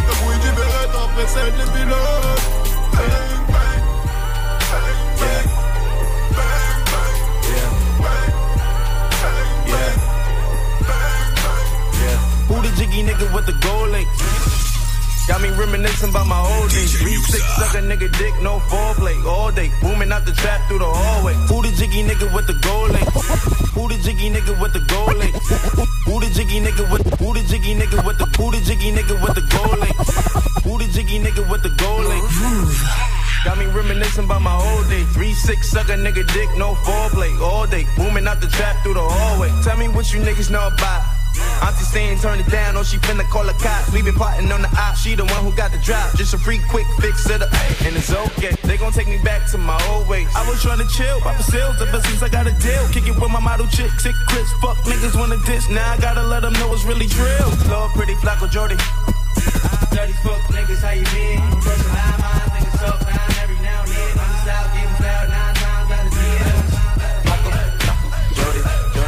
Le bruit du Beretta précède les pilotes. Bang bang, bang bang, bang bang, yeah, bang bang, yeah, bang bang, yeah. Who the jiggy nigga with the gold link? Got me reminiscing about my old days. 3-6 suck a nigga dick, no foreplay. All day, booming out the trap through the hallway. Who the jiggy nigga with the gold link? Who the jiggy nigga with the gold link? Who the jiggy nigga with the, who the jiggy nigga with the, who the jiggy nigga with the gold link? Who the jiggy nigga with the gold link? Got me reminiscing about my old days. 3-6 suck a nigga dick, no foreplay. All day, booming out the trap through the hallway. Tell me what you niggas know about. Auntie saying turn it down, oh she finna call the cops. We been plotting on the op, she the one who got the drop. Just a free quick fix of the and it's okay. They gon' take me back to my old ways. I was tryna chill, Papa Sills, ever since I got a deal. Kick it with my model chick, sick clips, fuck niggas wanna diss. Now I gotta let them know it's really drill. Lord pretty Flacco Jordy. I'm dirty fuck niggas, how you been? First of all, my niggas up, down every now and then. On the south, getting fouled 9 times out of 10. Jordy, Flacco, Jordy.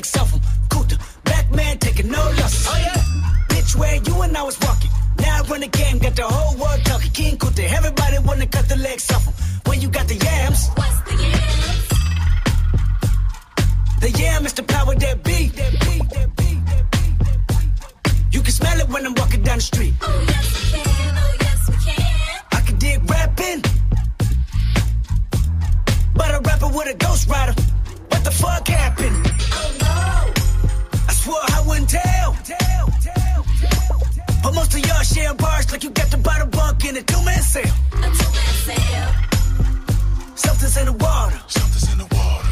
legs off him. Coot black man taking no losses. Oh yeah, bitch, where you and I was walking. Now I run the game, got the whole world talking. King Coot, everybody wanna cut the legs off him. When you got the yams, what's the yams? The yam is the power that be. You can smell it when I'm walking down the street. Oh yes, we can. Oh yes, we can. I can dig rapping, but a rapper with a ghost rider. What the fuck happened? Oh no! I swore I wouldn't tell. But most of y'all sharing bars like you got the bottle bunk in a two-man sale. A two-man sale. Something's in the water. Something's in the water.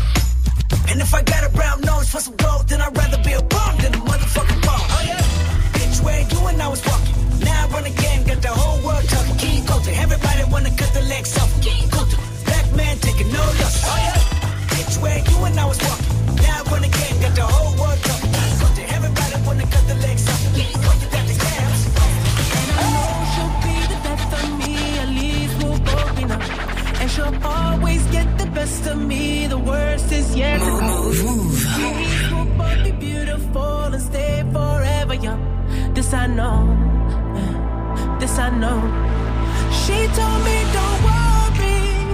And if I got a brown nose for some gold, then I'd rather be a bum than a motherfucking bum. Oh yeah. Bitch, where you and I was walking. Now I run the game, got the whole world talking. King Coulter, everybody wanna cut the legs off. King Coulter, black man taking no losses. Oh yeah. Bitch, where you and I was walking. Now I run the game, got the whole world talking. King Coulter, everybody wanna cut the legs off. King Coulter, got the jams. And I know she'll be the death of me. At least we'll both be numb. And she'll always get the best of me. The worst is yet to come. We will both be beautiful and stay forever young. This I know, this I know. She told me don't worry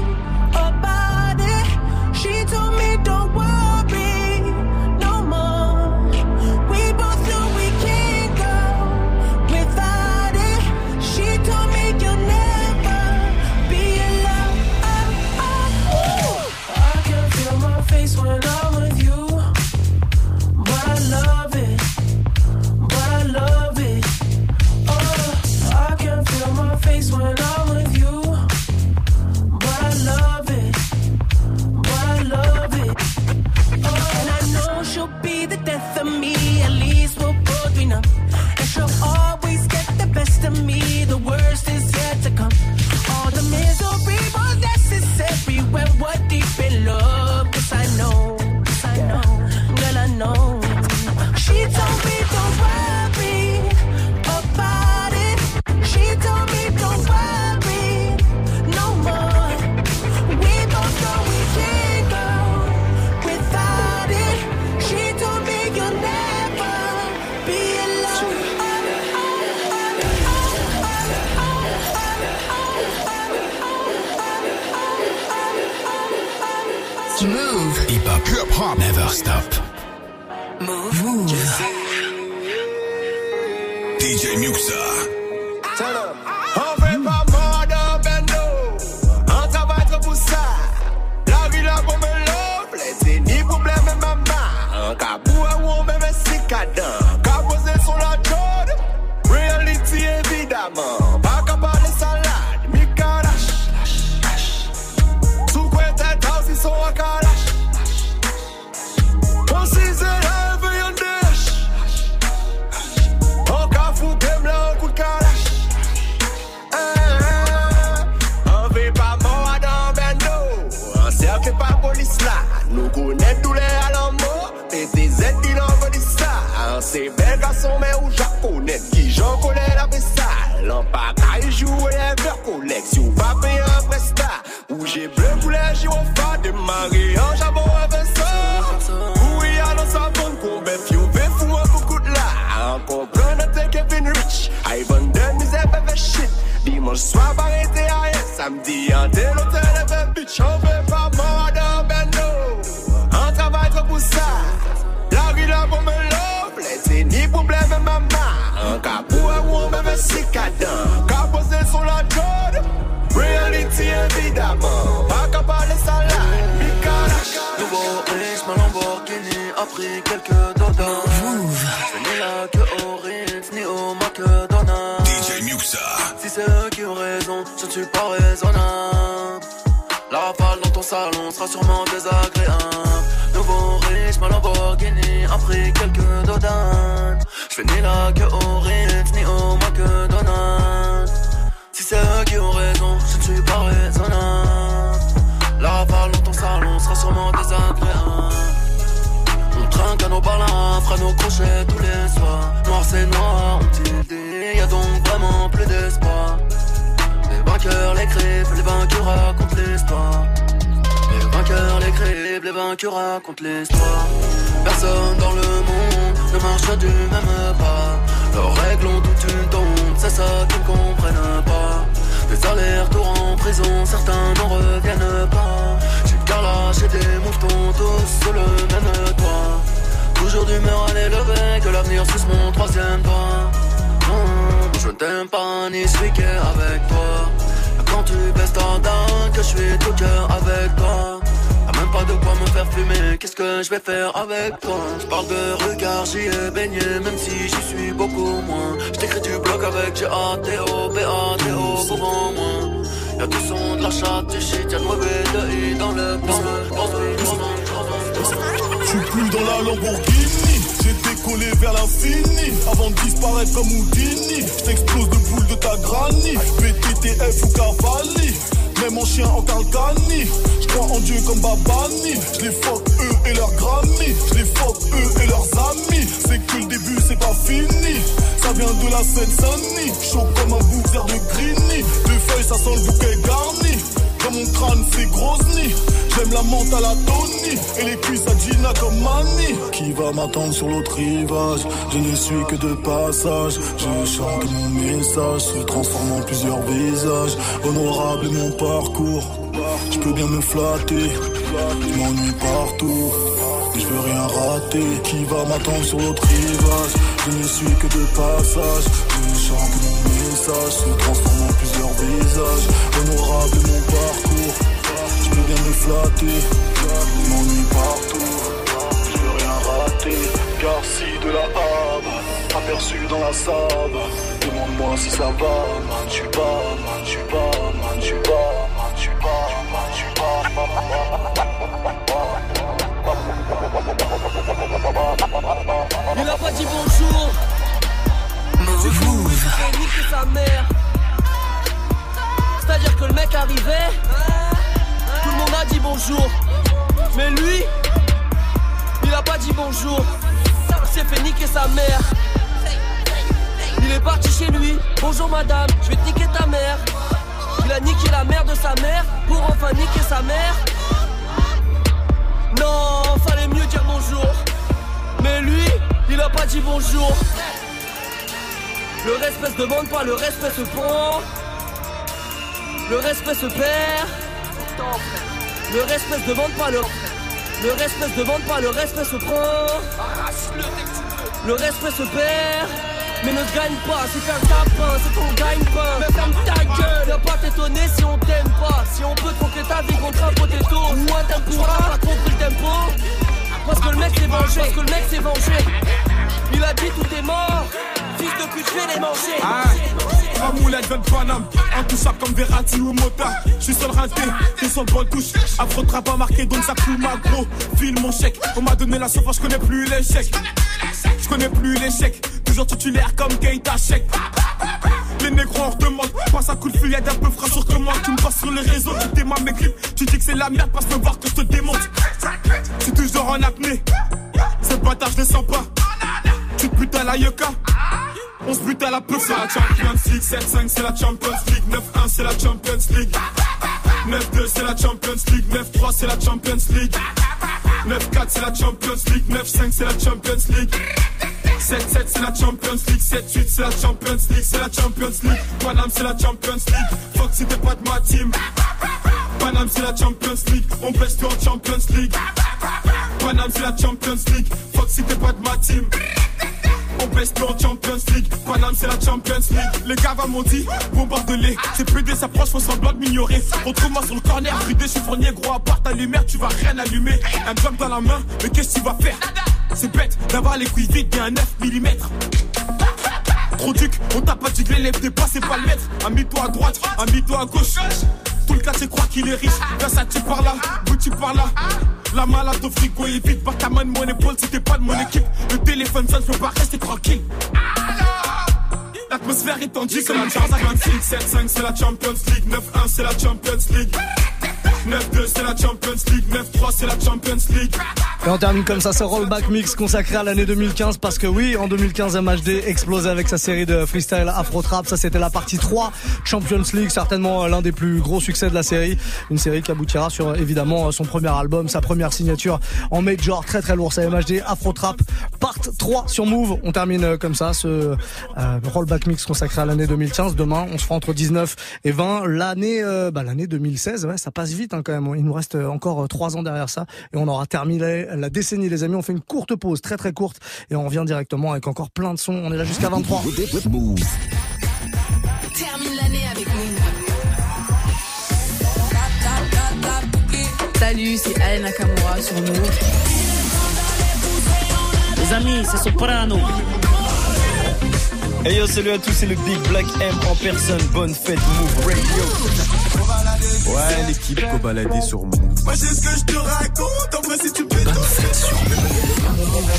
about it. She told me don't worry no more. We both know we can't go without it. She told me you'll never. Face when I'm with you, but I love it, but I love it. Oh, I can feel my face when I'm with you, but I love it, but I love it. Oh, and I know she'll be the death of me. At least we'll both be numb, and she'll always get the best of me. The worst is yet to come. All the misery was necessary when we're deep in love. I know, I know, girl, I know. She told me don't worry about it. She told me don't worry no more. We both know we can't go without it. She told me you'll never be alone. Smooth. Hip hop never stop. Move. Move. DJ Muxa. Tell her. On fait pas mort dans Bendo. On travaille trop pour ça. La vie là pour me l'offre. C'est ni problème, maman. Un cabou à ou même cicadin. Caposé sur la chaude. Reality évidemment. Pas qu'à parler salade. Mi Kalash. Sous quoi t'es dans si son à Kalash. She's a heavy and dash. Oh, careful, game long, good Kalash. On veut pas mort dans Bendo. On cercle pas police là. Nous connaissons tous les alambo. PTZ, il envoie des stars. C'est bel garçon, mais au japonais. Qui j'en connais la pestale. On pas qu'à y jouer les verres collection. Pas payer un presta. Où j'ai bleu pour les gyrophares. De Marie en jabon avec ça. Sa bonne combe, fiou, fou, moi, beaucoup de là. Encore plein de tes Kevin Rich. Ivan Dem, ils aiment faire shit. Dimanche soir, barrette à S. Samedi, en déloté, les belles bitches. On fait pas mort dans Bendo. On travaille trop pour ça. La vie là pour me l'offre. C'est ni problème, maman. Un capou, un ou un bébé cicadin. Caposé sur la chaude. Reality, évidemment. Pas qu'à parler salade. Mikalash. Nouveau X, ma Lamborghini. Pris quelques dodos. Je n'ai là que au Ritz ni au McDonald's. DJ Muxa. Si c'est eux qui ont raison, je ne suis pas raisonnable. La rafale dans ton salon sera sûrement désagréable. Nouveau riche, ma Lamborghini a pris quelques dodanes. Je n'ai là que au Ritz ni au McDonald's. Si c'est eux qui ont raison, je ne suis pas raisonnable. La rafale dans ton salon sera sûrement désagréable. Trinque à nos balins, fera nos crochets tous les soirs. Noir c'est noir, on tilde, y'a donc vraiment plus d'espoir. Les vainqueurs, les crèves, les vainqueurs racontent l'histoire. Les vainqueurs, les crèves, les vainqueurs. tu racontes l'histoire. Personne dans le monde ne marche du même pas. Leurs règles ont toute une tombe, c'est ça qu'ils ne comprennent pas. Des allers-retours en prison, certains n'en reviennent pas. J'ai le Kalash et des moutons, tous sous le même toit. Toujours d'humeur à l'élever, que l'avenir suce mon troisième doigt. Non, je ne t'aime pas ni celui qui est avec toi. Quand tu baisses ta daronne, que je suis tout cœur avec toi. Y'a même pas de quoi me faire fumer, qu'est-ce que je vais faire avec toi? Je parle de regard, j'y ai baigné, même si j'y suis beaucoup moins. Je t'écris du blog avec G-A-T-O, B-A-T-O, souvent moins. Y'a du son, de la chatte, du shit, y'a de mauvais de I dans le plan. Tu coules dans la Lamborghini, j'ai décollé vers l'infini, avant de disparaître comme Houdini. J't'explose de boule de ta granny, BTTF ou Cavalli, même mon chien en Calcani. J'crois en Dieu comme Babani, j'les fuck eux et leurs grammy, j'les fuck eux et leurs amis. C'est que le début c'est pas fini, ça vient de la Seine-Saint-Denis. Chaud comme un bouquet de Grigny, deux feuilles ça sent le bouquet garni. Dans mon crâne c'est Grosny, j'aime la menthe à la Tony et les cuisses à Gina comme Mani. Qui va m'attendre sur l'autre rivage? Je ne suis que de passage. Je chante mon message, se transforme en plusieurs visages. Honorable est mon parcours, je peux bien me flatter. Je m'ennuie partout, mais je veux rien rater. Qui va m'attendre sur l'autre rivage? Je ne suis que de passage. Je chante mon message, se transforme en plusieurs visages. Honorable est mon parcours, je peux bien me flatter. Je m'ennuie partout, je veux rien rater. Garci de la Havre, aperçu dans la sable. Demande-moi si ça va, man, tu vas, man, tu vas, man, tu vas. Il a pas dit bonjour. Move. Il a niqué sa mère. C'est-à-dire que le mec arrivait, tout le monde a dit bonjour. Mais lui, il a pas dit bonjour. Il s'est fait niquer sa mère. Il est parti chez lui. Bonjour madame, je vais te niquer ta mère. Il a niqué la mère de sa mère pour enfin niquer sa mère. Non, fallait mieux dire bonjour. Mais lui, il a pas dit bonjour. Le respect se demande pas, le respect se prend. Le respect se perd. Le respect se demande pas, le respect se demande pas, le respect se prend. Le respect se perd. Mais ne gagne pas, c'est un tapin, c'est qu'on gagne pas. Mais ferme ta gueule, ne pas t'étonner si on t'aime pas. Si on peut troquer ta vie contre un potéto ou un tempura, t'as compris le tempo. Parce que le mec s'est vengé, parce que le mec s'est vengé. Il a dit tout est mort, fils de pute, je vais les manger. Ma moulette vient de Panama, intouchable comme Verratti ou Mota. Je suis seul rinté, t'es sur le bon touche. Afro Trap a marqué, donc ça pue ma gros. File mon chèque, on m'a donné la surface, je connais plus l'échec. Je connais plus l'échec. Toujours titulaire comme Keita Check. Les négros en redemandent, passe un coup de feuillade un peu frais sur que moi. Tu me passes sur les réseaux, tu démarres mes clips. Tu dis que c'est la merde, passe me voir que je te démonte. C'est toujours en apnée, ce bâtard je le sens pas. Tu te butes à la yucca, on se bute à la peau. C'est la Champions League, 7-5 c'est la Champions League, 9-1 c'est la Champions League, 9-2 c'est la Champions League, 9-3 c'est la Champions League, 9-4 c'est la Champions League, 9-5 c'est la Champions League, 7-7 c'est la Champions League, 7-8 c'est la Champions League, c'est la Champions League. Paname c'est la Champions League, fuck si t'es pas de ma team. Paname c'est la Champions League, on baisse tout en Champions League. Paname c'est la Champions League, fuck si t'es pas de ma team. On baisse tout en Champions League, Paname c'est la Champions League. Les gars va m'ont dit, bombarde-les. C'est plus des approches, faut semblant de m'ignorer. Retrouve-moi sur le corner, rue des chiffonniers. Gros à part ta lumière, tu vas rien allumer. Un job dans la main, mais qu'est-ce que tu vas faire? C'est bête d'avoir les couilles vides, y'a un 9 mm. Trop duc, on t'a pas dit que l'élève t'es pas, c'est pas le maître. Ami-toi à droite, ami-toi à gauche. Tout le cas, tu crois qu'il est riche. Versace par là, Gucci par là. La malade au frigo est vide, par ta main de mon épaule si t'es pas de mon équipe. Le téléphone sonne, je peux pas rester tranquille. L'atmosphère est tendue comme la Charles à 26. 7-5 c'est la Champions League, 9-1 c'est la Champions League, 9-2 c'est la Champions League, 9-3 c'est la Champions League, Et on termine comme ça ce rollback mix consacré à l'année 2015 parce que oui, en 2015 MHD explosait avec sa série de freestyle Afro Trap. Ça c'était la partie 3, Champions League, certainement l'un des plus gros succès de la série, une série qui aboutira sur évidemment son premier album, sa première signature en major, très très lourd. C'est MHD, Afro Trap part 3 sur Move. On termine comme ça ce rollback mix consacré à l'année 2015. Demain on se fera entre 19 et 20 l'année 2016, ouais, ça passe vite hein, quand même. Il nous reste encore 3 ans derrière ça et on aura terminé la décennie les amis. On fait une courte pause, très très courte, et on revient directement avec encore plein de sons. On est là jusqu'à 23. Move. Termine l'année avec Move. Salut, c'est Alain Nakamura sur Move. Les amis, c'est Soprano. Hey yo, salut à tous, c'est le Big Black M en personne. Bonne fête, Move Radio. Ouais, l'équipe qu'on baladait sur Move. Moi, j'ai ce que je te raconte. En vrai, si tu peux, bonne fête sur Move.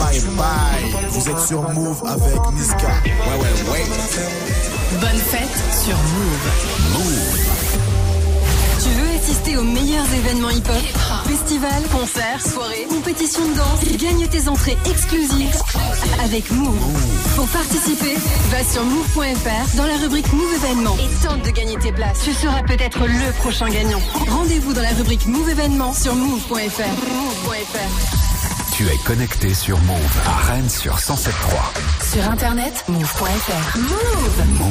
Bye bye. Vous êtes sur Move avec Niska. Ouais. Bonne fête sur Move. Tu veux assister aux meilleurs événements hip-hop? Festivals, concerts, soirées, compétitions de danse. Gagne tes entrées exclusives avec Move. Pour participer, va sur move.fr dans la rubrique Move événements et tente de gagner tes places. Tu seras peut-être le prochain gagnant. Rendez-vous dans la rubrique Move événements sur move.fr. Tu es connecté sur Move à Rennes sur 107.3. Sur internet move.fr. Move.